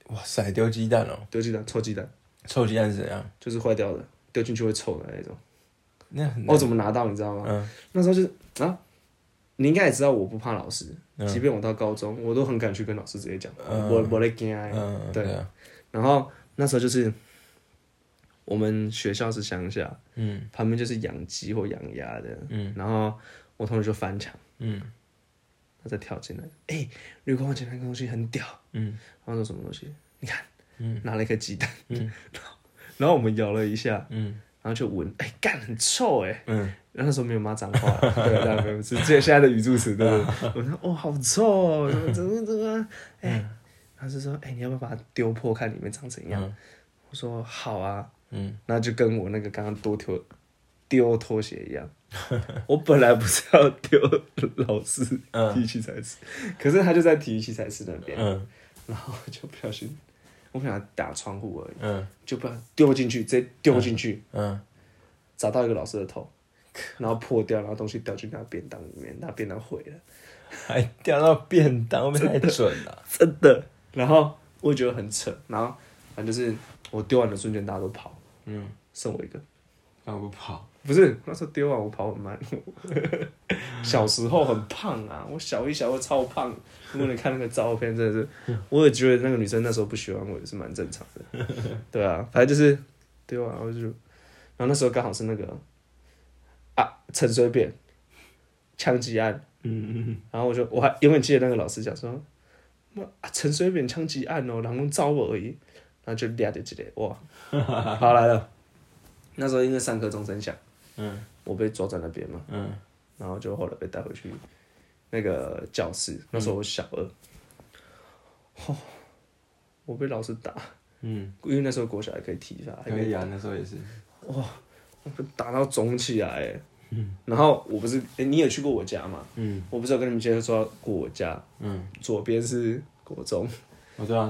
哇塞，丢鸡蛋哦！丢鸡蛋，臭鸡蛋。臭鸡蛋是怎样？就是坏掉的，丢进去会臭的那种。我怎么拿到你知道吗？那时候就是啊。你应该也知道我不怕老师，即便我到高中，我都很敢去跟老师直接讲，我在怕。对。然后那时候就是我们学校是乡下，旁边就是养鸡或养鸭的，然后我同学就翻墙，他再跳进来，绿光前那个东西很屌，然后说什么东西？你看，拿了一颗鸡蛋，然后我们咬了一下，然后就闻，干很臭然后那时候没有骂脏话，对，大家没有，是现在的语助词，对不对？我说好臭哦，怎么他是说，你要不要把它丢破看里面长怎样？我说好啊，那就跟我那个刚刚丢拖鞋一样，我本来不是要丢老师体育器材室，可是他就在体育器材室那边，然后就不小心，我本来打窗户而已，就不要丢进去，直接丢进去，砸到一个老师的头，然后破掉，然后东西掉进他便当里面，他便当毁了，还掉到便当，会不会太准了？真的。然后我觉得很扯，然后反正就是我丢完的瞬间大家都跑，剩我一个，那我跑，不是那时候丢完我跑很慢，小时候很胖啊，我小一小二超胖，如果你看那个照片真的是，我也觉得那个女生那时候不喜欢我也是蛮正常的，对啊，反正就是丢完我就，然后那时候刚好是那个陈水扁枪击案，然后我还永远记得那个老师讲说。陈水扁枪击案哦，然后招我而已，然后就抓到一个哇，跑来了。那时候因为上课钟声响，我被抓在那边嘛，然后就后来被带回去那个教室。那时候我小二，我被老师打，因为那时候国小还可以体罚，可以啊，那时候也是，哇，我打到肿起来。然后我不是，你有去过我家吗？我不是有跟你们介绍过我家，左边是国中，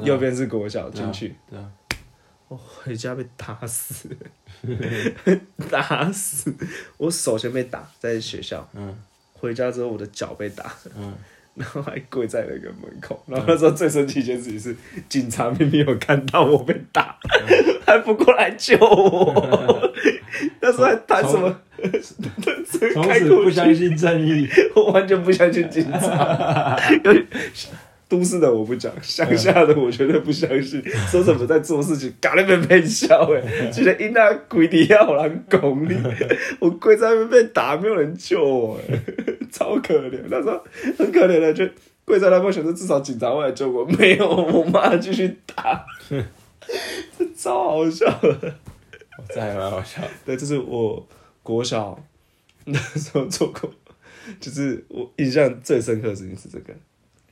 右边是国小，进去，我回家被打死，打死，我首先被打在学校，回家之后我的脚被打，然后还跪在那个门口，然后那时候最生气一件事情是，警察明明有看到我被打，还不过来救我，那时候还谈什么？从此不相信正义，我完全不相信警察。都市的我不讲，乡下的我绝对不相信。说什么在做事情，搞那边被笑觉得因那鬼底下好难拱你，我跪在那边被打，没有人救我超可怜。那时候很可怜的，就跪在那边，选择至少警察会来救我，没有，我妈继续打。这超好笑的，我这还蛮好笑。对，这是我国小那时候做过，就是我印象最深刻的事情是这个。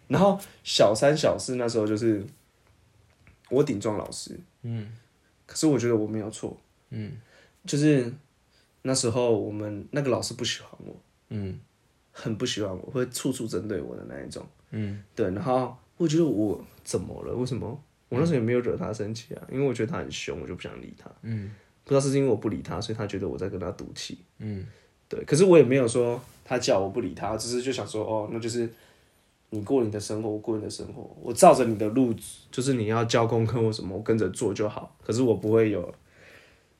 然后小三小四那时候就是我顶撞老师，嗯，可是我觉得我没有错，嗯，就是那时候我们那个老师不喜欢我，嗯，很不喜欢我，会处处针对我的那一种，嗯，对。然后我觉得我怎么了？为什么？我那时候也没有惹他生气啊，因为我觉得他很凶，我就不想理他。嗯，不知道是因为我不理他，所以他觉得我在跟他赌气。嗯，对。可是我也没有说他叫我不理他，只是就想说，哦，那就是你过你的生活，我过你的生活，我照着你的路，就是你要交功课或什么，我跟着做就好。可是我不会有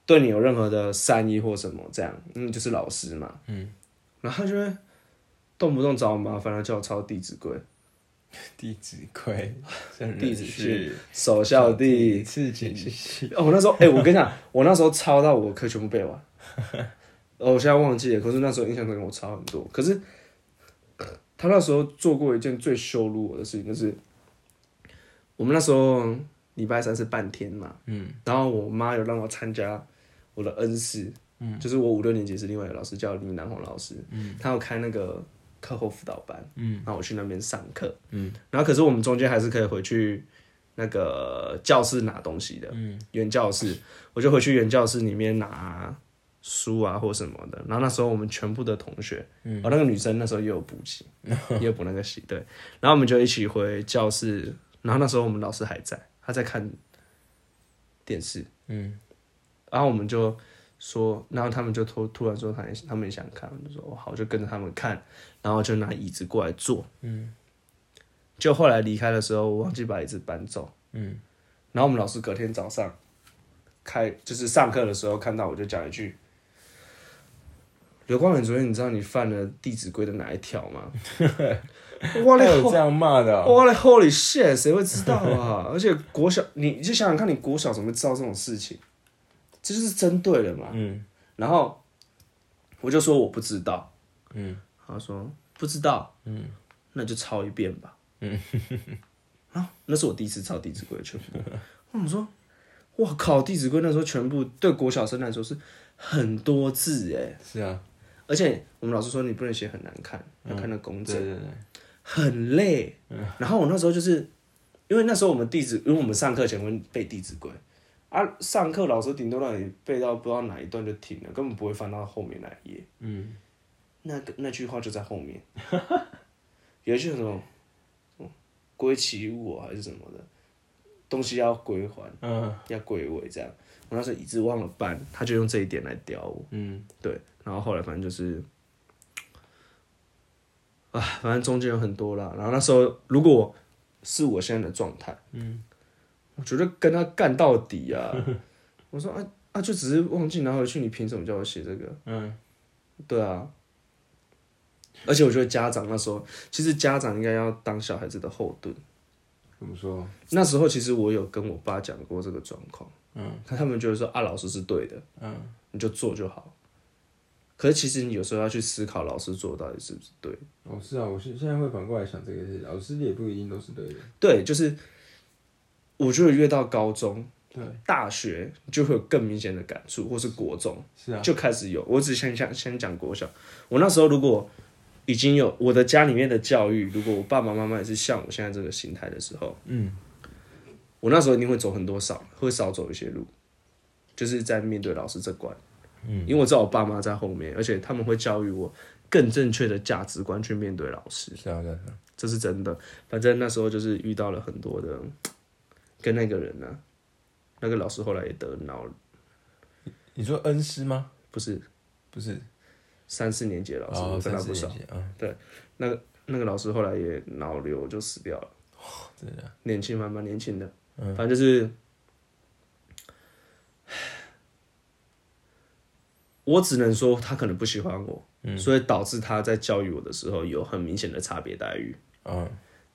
对你有任何的善意或什么这样，因为就是老师嘛。嗯，然后他就会动不动找我麻烦，他叫我抄《弟子规》。弟子规，弟子序，首孝悌，次谨细。哦，那时候，哎、欸，我跟你讲，我那时候抄到我可以全部背完。哦，我现在忘记了，可是那时候印象中我抄很多。可是他那时候做过一件最羞辱我的事情，就是我们那时候礼拜三是半天嘛，嗯，然后我妈有让我参加我的恩师，嗯，就是我五六年级是另外一个老师叫李南红老师，嗯，他有开那个课后辅导班，嗯，然后我去那边上课，嗯，然后可是我们中间还是可以回去那个教室拿东西的，嗯，原教室，我就回去原教室里面拿书啊或什么的。然后那时候我们全部的同学，嗯，哦，那个女生那时候也有补习，也有补那个习，对，然后我们就一起回教室，然后那时候我们老师还在，他在看电视，嗯，然后我们就说，然后他们就突然说他们也想看，我就说我好，就跟着他们看，然后就拿椅子过来坐，嗯，就后来离开的时候，我忘记把椅子搬走，嗯，然后我们老师隔天早上就是上课的时候看到我就讲一句，刘光远主任，你知道你犯了《弟子规》的哪一条吗？哇，还有这样骂的、哦，哇嘞 ，Holy shit， 谁会知道啊？而且国小，你就想想看，你国小怎么会知道这种事情？这就是针对了嘛，嗯，然后我就说我不知道，嗯，他说不知道，嗯，那就抄一遍吧，嗯，啊，那是我第一次抄《弟子规》全部，我说，哇靠，《弟子规》那时候全部对国小生来说是很多字哎，是啊，而且我们老师说你不能写很难看，要看得工整，嗯、对对对，很累，嗯，然后我那时候就是因为那时候我们因为我们上课前会背《弟子规》。啊，上课老师顶多让你背到不知道哪一段就停了，根本不会翻到后面那一页。嗯，那句话就在后面，有一句什么“归其物、哦”还是什么的，东西要归还，嗯，要归位这样。我那时候一直忘了搬，他就用这一点来刁我。嗯，对。然后后来反正就是，啊，反正中间有很多啦。然后那时候如果是我现在的状态，嗯。我觉得跟他干到底啊！我说啊，就只是忘记拿回去，你凭什么叫我写这个？嗯，对啊。而且我觉得家长那时候，其实家长应该要当小孩子的后盾。怎么说？那时候其实我有跟我爸讲过这个状况，嗯，他们觉得说啊，老师是对的，嗯，你就做就好。可是其实你有时候要去思考，老师做到底是不是对的？哦，是啊，我现在会反过来想这个事，老师也不一定都是对的。对，就是。我觉得越到高中、大学就会有更明显的感触，或是国中是、啊、就开始有。我只先讲国小，我那时候如果已经有我的家里面的教育，如果我爸爸妈妈也是像我现在这个心态的时候，嗯，我那时候一定会走很多会少走一些路，就是在面对老师这关，嗯，因为我知道我爸妈在后面，而且他们会教育我更正确的价值观去面对老师，是啊，是啊，这是真的。反正那时候就是遇到了很多的。跟那个人呢、啊，那个老师后来也得脑了。你说恩师吗？不是，3、4年级的老师，我跟他不熟。对，那个老师后来也脑瘤就死掉了。哦，真的、啊。蛮年轻的、嗯，反正就是，我只能说他可能不喜欢我、嗯，所以导致他在教育我的时候有很明显的差别待遇。嗯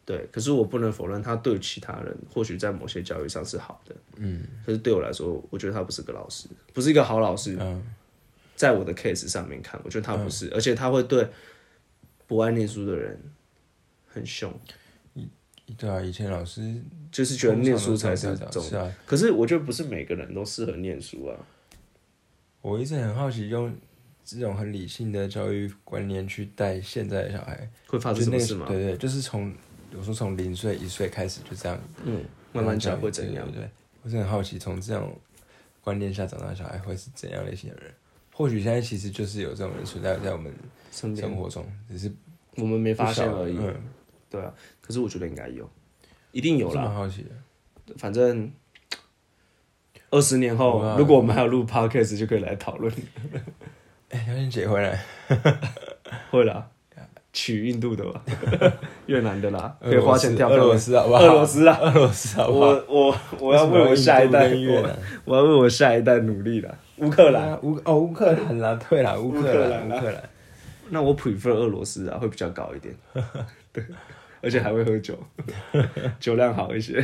对，可是我不能否认，他对其他人或许在某些教育上是好的，嗯，可是对我来说，我觉得他不是个老师，不是一个好老师。嗯，在我的 case 上面看，我觉得他不是，嗯、而且他会对不爱念书的人很凶。对啊，以前老师就是觉得念书才是重点，啊，可是我觉得不是每个人都适合念书啊。我一直很好奇，用这种很理性的教育观念去带现在的小孩，会发生什么事吗？对，就是从有时候从0岁、1岁开始就这样，慢慢教会怎样？对，我是很好奇，从这样观念下长大的小孩会是怎样类型的人？或许现在其实就是有这种人存在在我们生活中，只是我们没发现而已。对啊，可是我觉得应该有，一定有啦。蛮好奇的，反正20年后，如果我们还有录 podcast， 就可以来讨论。哎，要先结婚了，会啦，娶印度的吧，越南的啦，可以花钱跳票。俄罗斯啊，我要为我下一代，我要为我下一代努力啦。乌克兰啦，那我 prefer 俄罗斯啊，会比较高一点，对，而且还会喝酒，酒量好一些。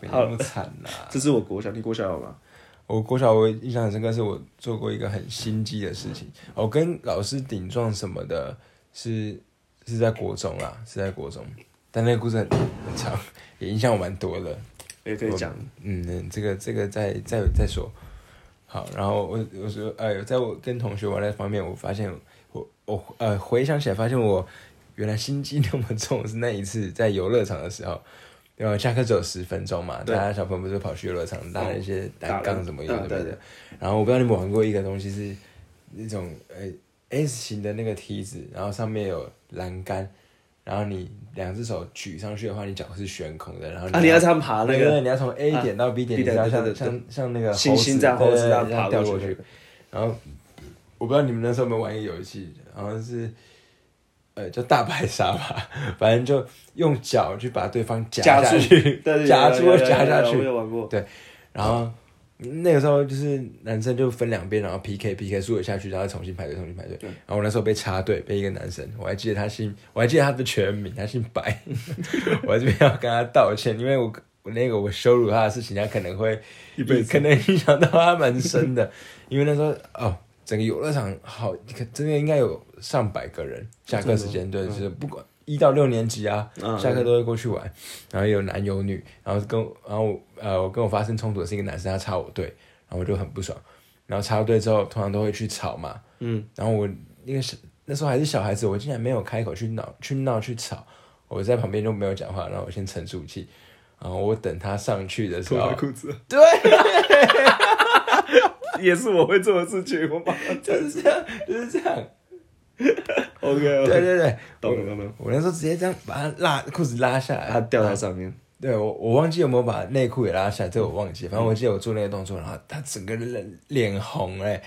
没那么惨啦，这是我国小，你国小有吗？我国小我印象很深刻，是我做过一个很心机的事情，我跟老师顶撞什么的，是在国中啦，是在国中，但那个故事很长，也影响我蛮多的，也可以讲，这个再说。好，然后我说，在我跟同学玩的方面，我发现我回想起来，发现我原来心机那么重，是那一次在游乐场的时候。因为下课只有10分钟嘛，大家小朋友不是跑去游乐场打那些单杠什么的，对。然后我不知道你们玩过一个东西是那种S 型的那个梯子，然后上面有栏杆，然后你2只手举上去的话，你脚是悬空的，然后你要这样爬那个，对，你要从 A 点到 B 点，你要像那个星星这样猴子这样掉过去。然后我不知道你们那时候有没有玩一个游戏，然后是。叫大白鲨吧，反正就用脚去把对方夹下去，夹下去。我有玩过。对，然后那个时候就是男生就分2边，然后 PK 输了下去，然后重新排队。然后我那时候被插队，被一个男生，我还记得他的全名，他姓白。我这边要跟他道歉，因为我羞辱他的事情，他可能会影响到他蛮深的，因为那时候整个游乐场好，真的应该有100个人。下课时间，对，就是不管1到6年级啊，下课都会过去玩。然后有男有女，然后我跟我发生冲突的是一个男生，他插我队，然后我就很不爽。然后插队之后，通常都会去吵嘛，然后我那时候还是小孩子，我竟然没有开口去吵，我在旁边就没有讲话，然后我先沉住气，然后我等他上去的时候，脱裤子，对。也是我会做的事情，我把它就是这样。OK， 对，懂了。我那时候直接这样把他裤子拉下来，他掉在上面。对，我忘记有没有把内裤也拉下来，这我忘记。反正我记得我做那个动作，然后他整个人脸红嘞，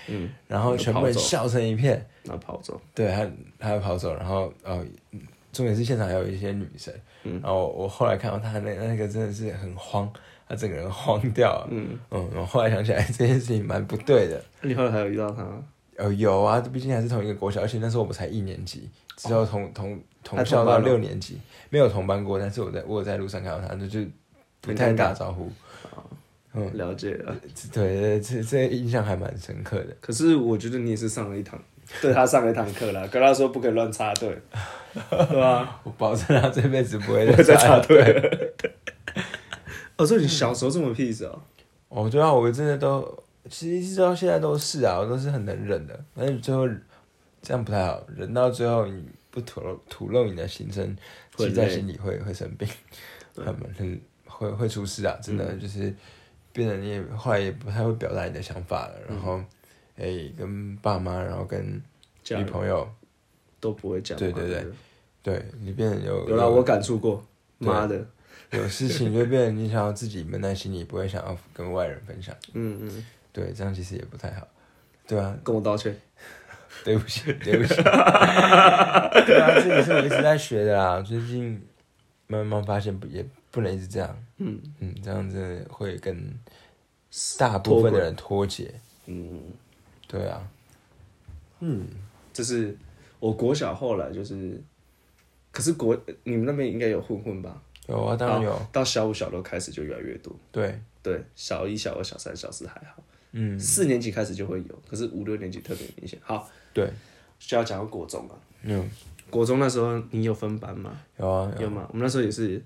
然后全部人笑成一片，他跑走。对，他跑走，然后重点是现场还有一些女生，然后我后来看到他那个真的是很慌。他整个人慌掉了，我后来想起来这件事情蛮不对的。你后来还有遇到他吗？有啊，毕竟还是同一个国小，而且那时候我们才1年级，之后同校到6年级，没有同班过，但是我有在路上看到他，就不太打招呼。了解了。对，这印象还蛮深刻的。可是我觉得你也是上了一堂课啦，跟他说不可以乱插队，对吧？我保证他这辈子不会再插队了。所以你小时候这么屁事哦？对啊，我真的都，其实一直到现在都是啊，我都是很能忍的。但是最后这样不太好，忍到最后你不吐露你的心声，记在心里会生病，会出事啊！真的就是变得你也后来也不太会表达你的想法了。然后跟爸妈，然后跟女朋友都不会讲。对，你变得有啦，我感触过，妈的。有事情就变成你想要自己闷在心里，不会想要跟外人分享。对，这样其实也不太好。对啊，跟我道歉。对不起。对啊，这也是我一直在学的啦。最近慢慢发现也不能一直这样。这样子会跟大部分的人脱节。对啊。这是我国小后来就是，可是你们那边应该有混吧？有啊，当然有。到小5、小6开始就越来越多。对，小1、小2、小3、小4还好。4年级开始就会有，可是5、6年级特别明显。好，对，就要讲到国中了。国中那时候你有分班吗？有啊，有吗？我们那时候也是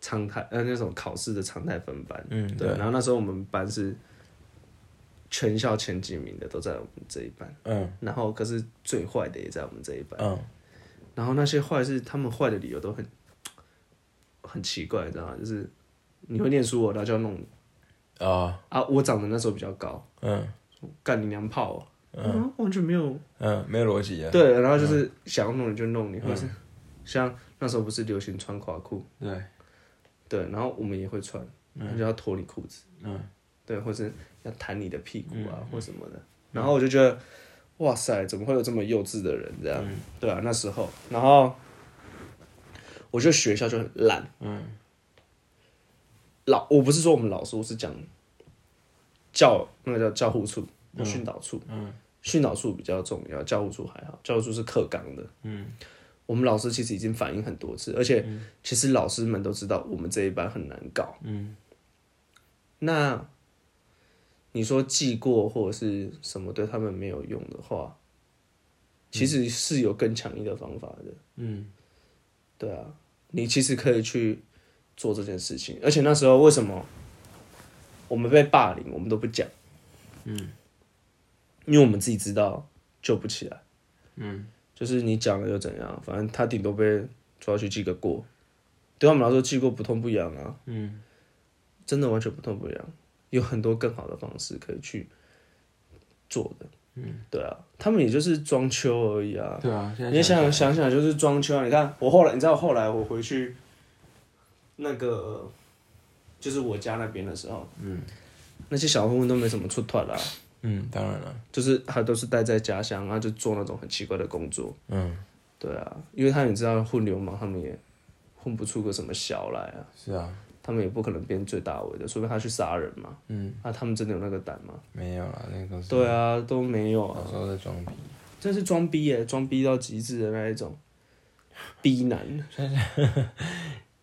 常态，那种考试的常态分班，嗯，对。然后那时候我们班是全校前几名的都在我们这一班，嗯。然后可是最坏的也在我们这一班，嗯。然后那些坏是他们坏的理由都很奇怪，你知道吗？就是你会念书我，然后就要弄你。哦、啊！我长得那时候比较高，嗯，干你娘炮、喔，嗯，完全没有，嗯，没有逻辑啊。对，然后就是想要弄你就弄你，或是像那时候不是流行穿垮裤，对，对，然后我们也会穿，他就要脱你裤子，嗯，对，或是要弹你的屁股啊、嗯、或什么的，然后我就觉得，哇塞，怎么会有这么幼稚的人这样？嗯、对啊，那时候，然后我觉得学校就很烂，嗯。我不是说我们老师，我是讲教护处、训导处，训导处比较重要，教护处还好，教护处是课纲的，嗯，我们老师其实已经反映很多次，而且其实老师们都知道我们这一班很难搞，嗯，那你说记过或者是什么对他们没有用的话，其实是有更强硬的方法的，嗯，对啊，你其实可以去。做这件事情，而且那时候为什么我们被霸凌，我们都不讲，嗯，因为我们自己知道救不起来，嗯，就是你讲了又怎样，反正他顶多被抓去记个过，对他们来说记过不痛不痒啊，嗯，真的完全不痛不痒，有很多更好的方式可以去做的，嗯，对啊，他们也就是装秋而已啊，对啊，你想想就是装秋啊，你看我后来，你知道后来我回去。那个就是我家那边的时候，嗯，那些小混混都没什么出团啦、啊，嗯，当然了，就是他都是待在家乡，然后就做那种很奇怪的工作，嗯，对啊，因为他也知道混流氓，他们也混不出个什么小来啊，是啊，他们也不可能变最大尾的，除非他去杀人嘛，嗯，那、啊、他们真的有那个胆吗？没有啦，那个对啊，都没有啊，有时候在装逼，真是装逼耶、欸，装逼到极致的那一种，逼男。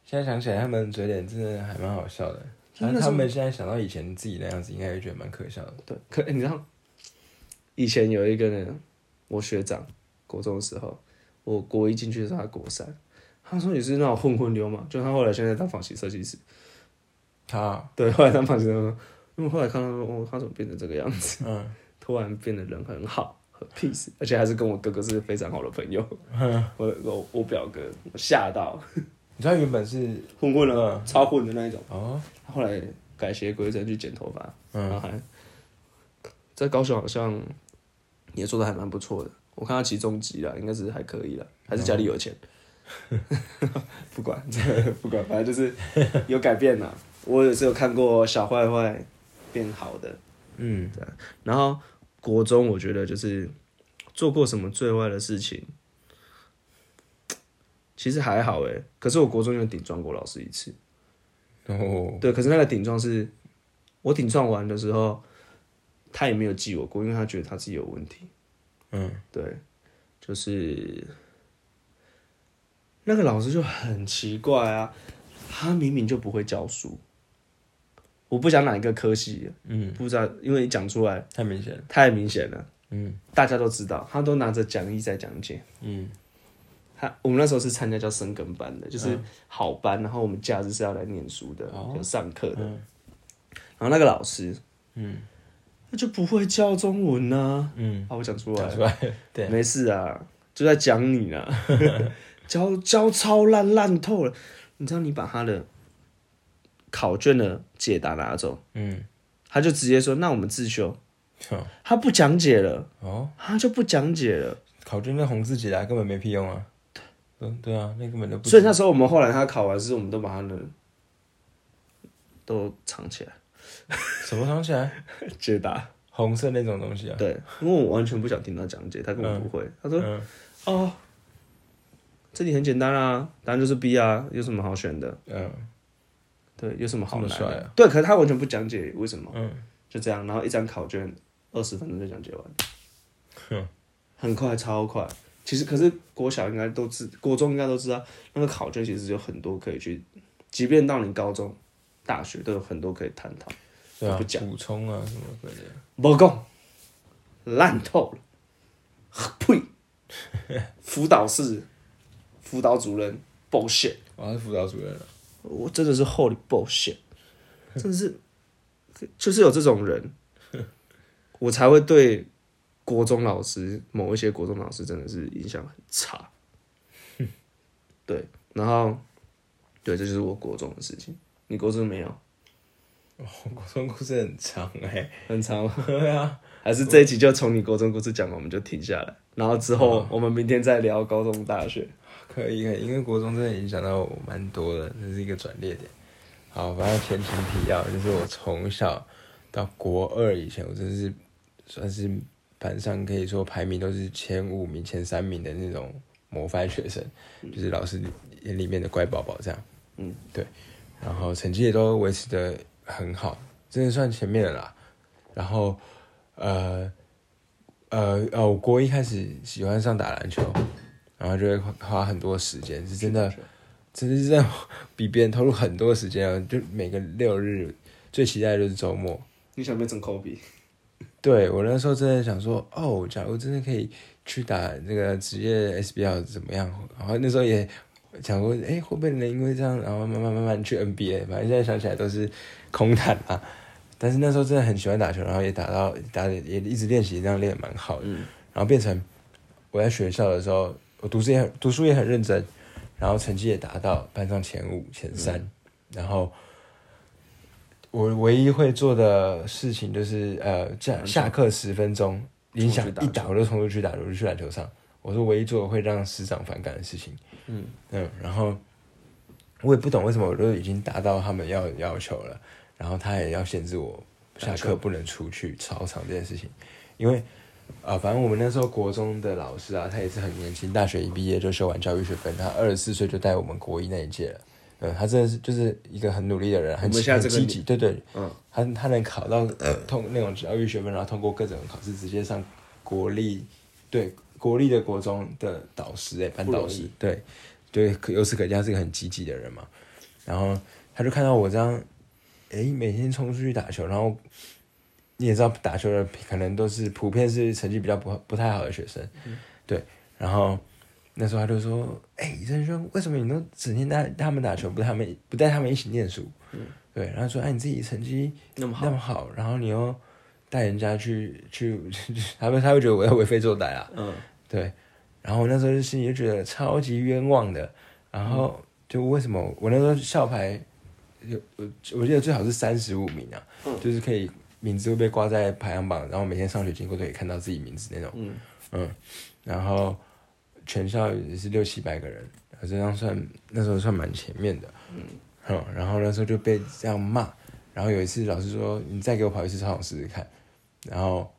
现在想起来，他们嘴脸真的还蛮好笑的。但是他们现在想到以前自己那样子，应该也觉得蛮可笑的。对，你知道，以前有一个人，我学长，国中的时候，我国一进去的时候，他国三，他说也是那种混流氓，就他后来现在当房型设计师。他对，后来当房型设计师，因为后来看到哦，他怎么变成这个样子？嗯，突然变得人很好，很 peace， 而且还是跟我哥哥是非常好的朋友。嗯、我表哥，我吓到。你知道原本是混的、啊，超混的那一种。哦，后来改邪归正去剪头发，嗯，然后还在高雄好像也做的还蛮不错的。我看他骑中级了，应该是还可以了，还是家里有钱。哦、不管，不管，反正就是有改变啦。我也是有看过小坏坏变好的，嗯，然后国中我觉得就是做过什么最坏的事情。其实还好欸，可是我国中有顶撞过老师一次。哦、oh. ，对，可是那个顶撞是，我顶撞完的时候，他也没有记我过，因为他觉得他自己有问题。嗯，对，就是那个老师就很奇怪啊，他明明就不会教书，我不讲哪一个科系，嗯，不知道，因为你讲出来太明显了，太明显了，嗯，大家都知道，他都拿着讲义在讲解，嗯。我们那时候是参加叫深耕班的，就是好班，然后我们假日是要来念书的，有上课的。然后那个老师，嗯，他就不会教中文啊，嗯，啊，我讲出来了，对，没事啊，就在讲你啦，教超烂透了。你知道你把他的考卷的解答拿走，嗯，他就直接说，那我们自修，他不讲解了，哦，他就不讲解了，考卷那红字解答根本没屁用啊。对啊，那根本就不。所以那时候我们后来他考完试，我们都把他的都藏起来。什么藏起来？解答红色那种东西啊。对，因为我完全不想听他讲解，他根本不会。他说：“哦，这里很简单啊，答案就是 B 啊，有什么好选的？”嗯，对，有什么好难的？对，可是他完全不讲解为什么。嗯，就这样，然后一张考卷20分钟就讲解完。哼，很快，超快。其实，可是国小应该都知，国中应该都知道，那个考卷其实有很多可以去，即便到你高中、大学都有很多可以探讨。对啊，补充啊什么鬼的。不讲，烂透了，呸！辅导室辅导主任 bullshit。我是辅导主任了，我真的是 holy bullshit， 真的是就是有这种人，我才会对国中老师某一些国中老师真的是印象很差。对，然后对，这就是我国中的事情。你国中没有？我国中故事很长欸，很长吗？对啊，还是这一集就从你国中故事讲完，我们就停下来，然后之后我们明天再聊高中、大学。可以，因为国中真的影响到我蛮多的，这是一个转捩点。好，反正前情提要就是我从小到国二以前，我真是算是班上可以说排名都是前5名、前3名的那种模范学生，就是老师眼里面的乖宝宝这样。嗯，对，然后成绩也都维持得很好，真的算前面了啦。然后，我国一开始喜欢上打篮球，然后就会花很多时间，是真的，真的是让比别人投入很多时间啊！就每个6日，最期待的就是周末。你想变成科比？对，我那时候真的想说，哦，假如真的可以去打那个职业 SBL 怎么样？然后那时候也想过，哎，会不会能因为这样，然后慢慢去 NBA？ 反正现在想起来都是空谈啊。但是那时候真的很喜欢打球，然后也打也一直练习，这样练蛮好的。然后变成我在学校的时候，我读书也很认真，然后成绩也达到班上前5、前3。然后我唯一会做的事情就是下课10分钟，铃响一打我就冲出去打，我就去篮球场。我是唯一做会让师长反感的事情。然后我也不懂为什么我都已经达到他们要求了，然后他也要限制我下课不能出去操场这件事情，因为反正我们那时候国中的老师啊，他也是很年轻，大学一毕业就修完教育学分，他24岁就带我们国一那一届了。他真的是就是一个很努力的人，很积极，对，他能考到那种教育学分，然后通过各种考试直接上国立，对国立的国中的导师班导师，对，由此可见他是一个很积极的人嘛。然后他就看到我这样，每天冲出去打球，然后你也知道打球的可能都是普遍是成绩比较不太好的学生，对，然后。那时候他就说：“郑兄，为什么你都整天带他们打球，不带他们一起念书？”对，然后说：“你自己成绩那么好，然后你又带人家去，他会觉得我在为非作歹啊。”对。然后我那时候就心里就觉得超级冤枉的。然后就为什么我那时候校排，我记得最好是35名啊，就是可以名字会被挂在排行榜，然后每天上学经过都可以看到自己名字那种。然后。全校也是600-700个人，这样算那时候算蛮前面的，然后那时候就被这样骂，然后有一次老师说你再给我跑一次操场试试看，然后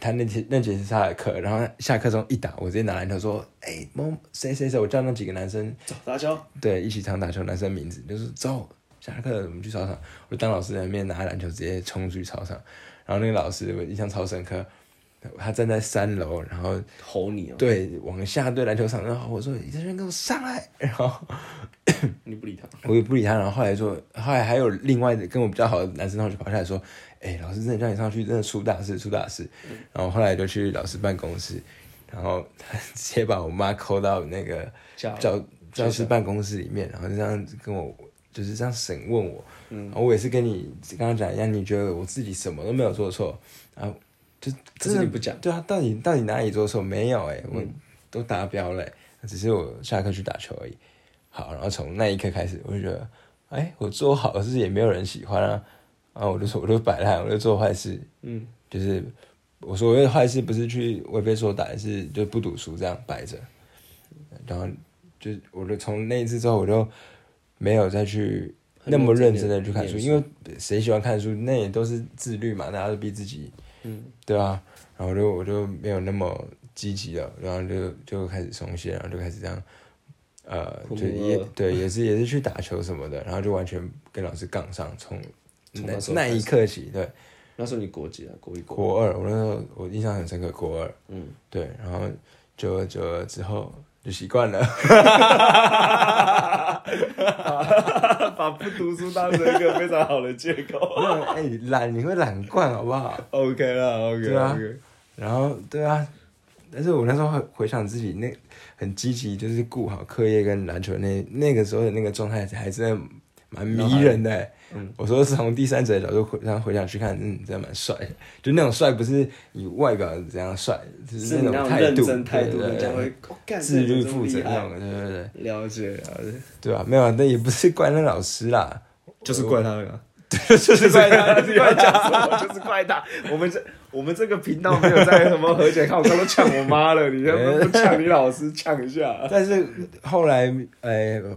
他那节是他的课，然后下课钟一打，我直接拿篮球说，谁，我叫那几个男生走打球，对，一起常打球男生名字，就是走下课我们去操场，我当老师在那边拿篮球直接冲去操场，然后那个老师我印象超深刻。他站在3楼，然后吼你哦，对，往下对篮球场，然后我说：“你这人给我上来！”然后你不理他，我也不理他。然后后来还有另外的跟我比较好的男生，然后就跑下来说：“老师真的叫你上去，真的出大事！”然后后来就去老师办公室，然后他直接把我妈扣到那个教师办公室里面，然后就这样跟我就是这样审问我。然后我也是跟你刚刚讲一样，你觉得我自己什么都没有做错啊？就真的不讲，对啊，到底哪里做错没有？我都达标了，只是我下课去打球而已。好，然后从那一刻开始，我就觉得，我做好事也没有人喜欢啊，然后我就摆烂，我就做坏事，就是我所谓的坏事不是去为非作歹，是就不读书这样摆着。然后我就从那一次之后，我就没有再去那么认真的去看书，因为谁喜欢看书？那也都是自律嘛，大家都逼自己。对啊，然后我就没有那么积极了，然后就开始松懈，然后就开始这样，也是去打球什么的，然后就完全跟老师杠上，从那一刻起，对。那时候你国几啊？国一、国二，我那时候我印象很深刻，国2。对，然后久了之后就习惯了，把不读书当成一个非常好的借口。懒你会懒惯好不好 ？OK 啦，OK 对啊，然后对啊，但是我那时候回想自己那很积极，就是顾好课业跟篮球那个时候的那个状态，还真的蛮迷人的、欸。嗯，我说是从第三者的角度回想去看，嗯，真的蛮帅的。就那种帅不是以外表怎样帅，就是那种态度、态度，人家会自律负责那种，对不对？了解，对吧、啊？没有，那也不是怪那老师啦，就是怪他了。就是怪他，就是怪他。我们这个频道没有在什么和解，看我刚都呛我妈了，你不呛你老师呛一下。但是后来，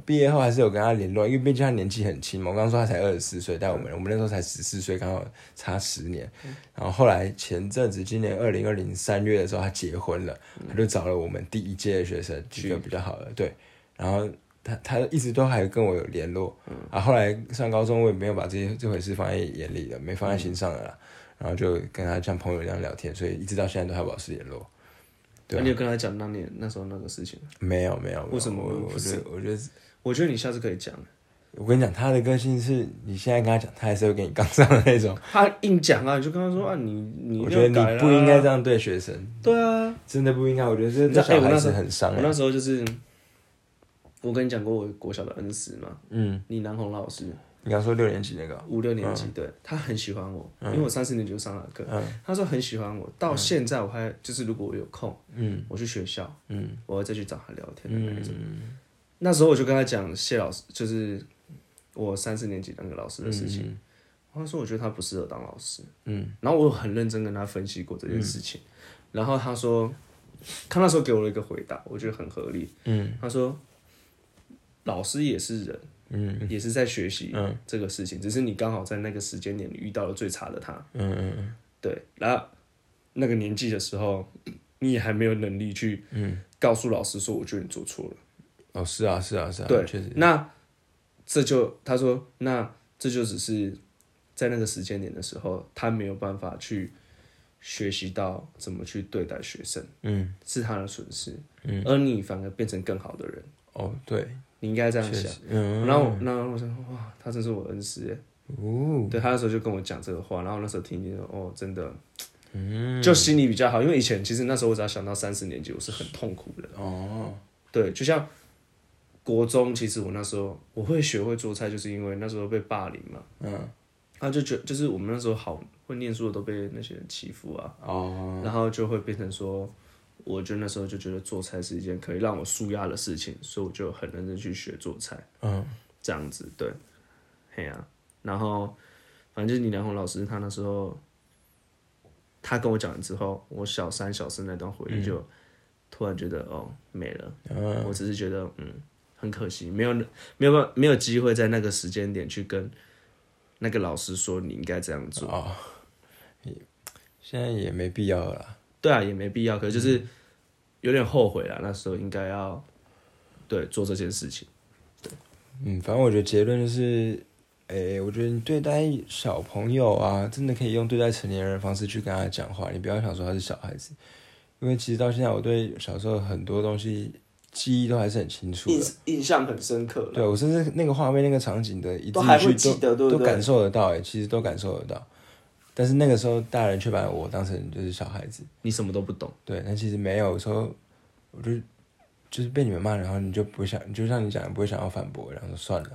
毕业后还是有跟他联络，因为毕竟他年纪很轻嘛。我刚刚说他才24岁，但我们那时候才14岁，刚好差10年。然后后来前阵子，今年2020年3月的时候，他结婚了，他就找了我们第一届的学生，几个比较好的，对，然后。他一直都还跟我有联络，啊，后来上高中我也没有把这回事放在眼里了，没放在心上了啦，然后就跟他像朋友一样聊天，所以一直到现在都还保持联络。对、啊，你有跟他讲那时候那个事情吗？没有。为什么？我觉得你下次可以讲。我跟你讲，他的个性是你现在跟他讲，他还是会给你杠上的那种。他硬讲啊，你就跟他说啊，你我觉得你不应该这样对学生。对啊，真的不应该。我觉得这小孩子很伤、欸。我那时候就是。我跟你讲过我国小的恩师嘛，嗯，李南红老师，你刚说6年级那个、哦，5、6年级，嗯、对，他很喜欢我，因为我3、4年级就上了课，他说很喜欢我，到现在我还就是如果我有空，嗯，我去学校，嗯，我要再去找他聊天的那种，嗯、那时候我就跟他讲谢老师，就是我3、4年级那个老师的事情，他说我觉得他不适合当老师，嗯，然后我很认真跟他分析过这件事情，然后他说，他那时候给我了一个回答，我觉得很合理，嗯，他说。老师也是人，嗯，也是在学习这个事情，只是你刚好在那个时间点遇到了最差的他，嗯，对，然后那个年纪的时候，你也还没有能力去，告诉老师说我觉得你做错了，哦，是啊，对，确实，那这就他说，那这就只是在那个时间点的时候，他没有办法去学习到怎么去对待学生，嗯，是他的损失，嗯，而你反而变成更好的人，哦，对。你应该这样想，然后我想，哇，他真是我恩师耶，哦，对，他那时候就跟我讲这个话，然后那时候听说，哦，真的，就心里比较好，因为以前其实那时候我只要想到3、4年级，我是很痛苦的，哦，对，就像国中，其实我那时候我会学会做菜，就是因为那时候被霸凌嘛，嗯，他就觉得就是我们那时候好会念书的都被那些人欺负啊，哦，然后就会变成说。我就那时候就觉得做菜是一件可以让我舒压的事情，所以我就很认真去学做菜，嗯，这样子对，嘿啊，然后反正就是李良宏老师他那时候，他跟我讲了之后，我小三那段回忆就突然觉得、哦没了，我只是觉得很可惜，没有机会在那个时间点去跟那个老师说你应该这样做，哦，现在也没必要了啦。对啊，也没必要，可是就是有点后悔啦。那时候应该要对做这件事情。嗯，反正我觉得结论就是，我觉得你对待小朋友啊，真的可以用对待成年人的方式去跟他讲话，你不要想说他是小孩子，因为其实到现在我对小时候很多东西记忆都还是很清楚的，印象很深刻。对，我甚至那个画面、那个场景的一字一句都还会记得，对不对？都感受得到，其实都感受得到。但是那个时候，大人却把我当成就是小孩子，你什么都不懂。对，但其实没有，有时候我就是被你们骂，然后你就不想，就像你讲，不会想要反驳，然后就算了，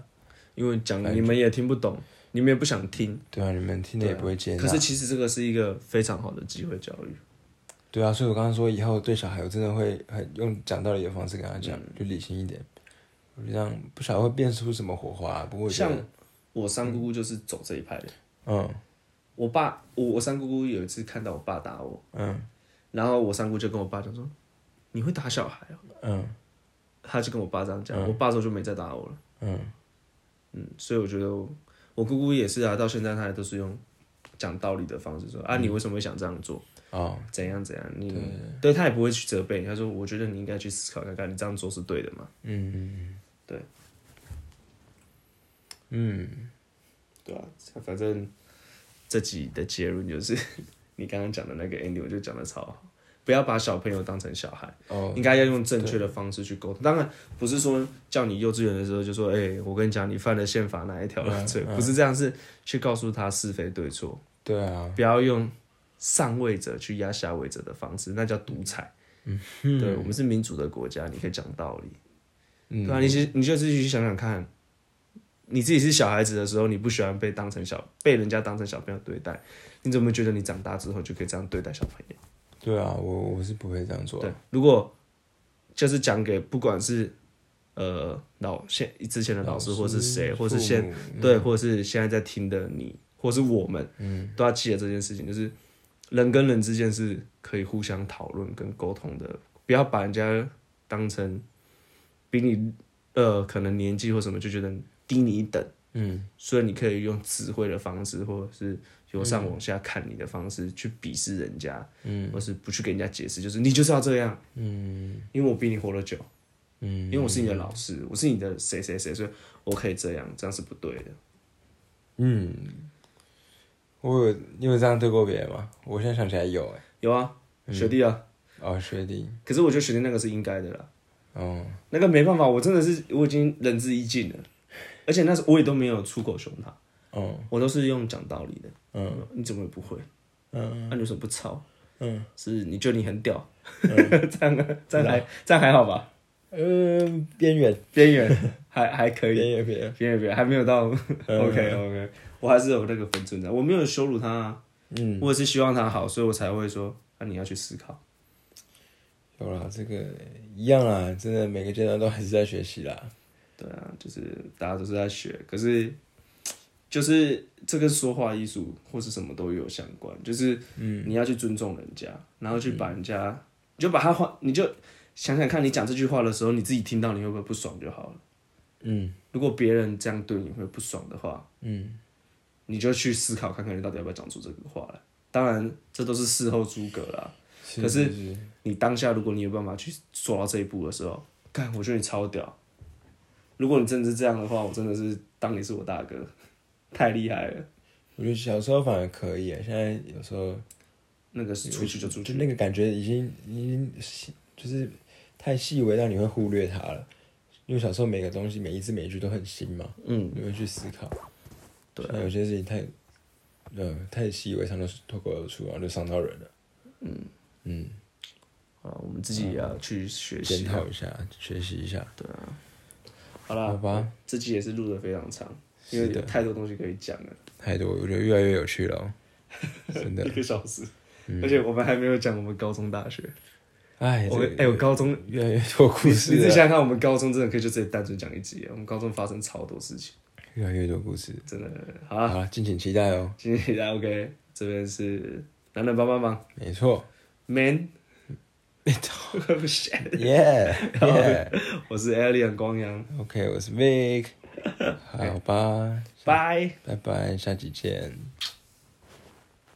因为讲你们也听不懂，你们也不想听。对啊，你们听的也不会接纳。可是其实这个是一个非常好的机会教育。对啊，所以我刚刚说以后对小孩，我真的会很用讲道理的方式跟他讲，就理性一点。我这样不晓得会变出什么火花、啊，不过像我三姑姑就是走这一派的。嗯。我三姑姑有一次看到我爸打我，然后我三姑就跟我爸讲说：“你会打小孩哦。”他就跟我爸这样讲，我爸之后就没再打我了，所以我觉得我姑姑也是啊，到现在她都是用讲道理的方式说：“啊，你为什么会想这样做？哦，怎样？”你对她也不会去责备你，她说：“我觉得你应该去思考看看，你这样做是对的嘛？”对，对啊，反正。这集的结论就是，你刚刚讲的那个 ending， 我就讲的超好。不要把小朋友当成小孩，应该要用正确的方式去沟通。当然不是说叫你幼稚园的时候就说，我跟你讲，你犯了宪法哪一条的罪，不是这样，是去告诉他是非对错。对啊，不要用上位者去压下位者的方式，那叫独裁。嗯，对，我们是民主的国家，你可以讲道理。嗯，对啊，你就自己去想想看，你自己是小孩子的时候，你不喜欢被人家当成小朋友对待，你怎么觉得你长大之后就可以这样对待小朋友？对啊，我是不会这样做。对，如果就是讲给不管是之前的老师，或是谁，或是对，或是现在在听的你，或是我们，都要记得这件事情，就是。人跟人之间是可以互相讨论跟沟通的，不要把人家当成比你可能年纪或什么就觉得低你一等，嗯，所以你可以用智慧的方式，或者是由上往下看你的方式去鄙视人家，嗯，或是不去给人家解释，就是你就是要这样，嗯，因为我比你活得久，嗯，因为我是你的老师，我是你的谁谁谁，所以我可以这样，这样是不对的，嗯。你有这样对过别人吗？我现在想起来有有啊，学弟啊，哦学弟，可是我觉得学弟那个是应该的啦，哦，那个没办法，我真的是我已经仁至义尽了，而且那时我也都没有出口凶他，哦，我都是用讲道理的，嗯，你怎么也不会，嗯，那你为什么不吵？嗯，是你觉得你很屌，这样还好吧？边缘还可以，边缘还没有到 OK，我还是有那个分寸在，我没有羞辱他啊，嗯，我也是希望他好，所以我才会说，那你要去思考。有啦，这个一样啦，真的每个阶段都还是在学习啦。对啊，就是大家都是在学，可是就是这跟说话艺术或是什么都有相关，就是你要去尊重人家，然后去把人家，你就把他话，你就想想看，你讲这句话的时候，你自己听到你会不会不爽就好了。嗯，如果别人这样对你会不爽的话，嗯。你就去思考看看你到底要不要讲出这个话来。当然，这都是事后诸葛啦。可是你当下，如果你有办法去做到这一步的时候，干，我觉得你超屌。如果你真的是这样的话，我真的是当你是我大哥，太厉害了。我觉得小时候反而可以，现在有时候那个出去就出去，就那个感觉已经就是太细微到你会忽略它了。因为小时候每个东西、每一字每一句都很新嘛，嗯，你会去思考。对，有些事情太习以为常的脱口而出，然后就伤到人了。嗯，啊，我们自己也要去学习，检讨一下，学习一下。对啊，好啦，好吧，这集也是录得非常长，因为有太多东西可以讲了。太多，我觉得越来越有趣了，真的。1个小时，而且我们还没有讲我们高中、大学。哎，我高中越来越多故事。你自己想想看，我们高中真的可以就直接单纯讲一集，我们高中发生超多事情。越来越多故事，真的好啦，好，敬请期待哦，敬请期待。OK， 这边是男人帮帮忙，没错 ，Man， yeah， 我是 Alien 光阳 ，OK， 我是 Vic， 好吧，拜拜，下集见。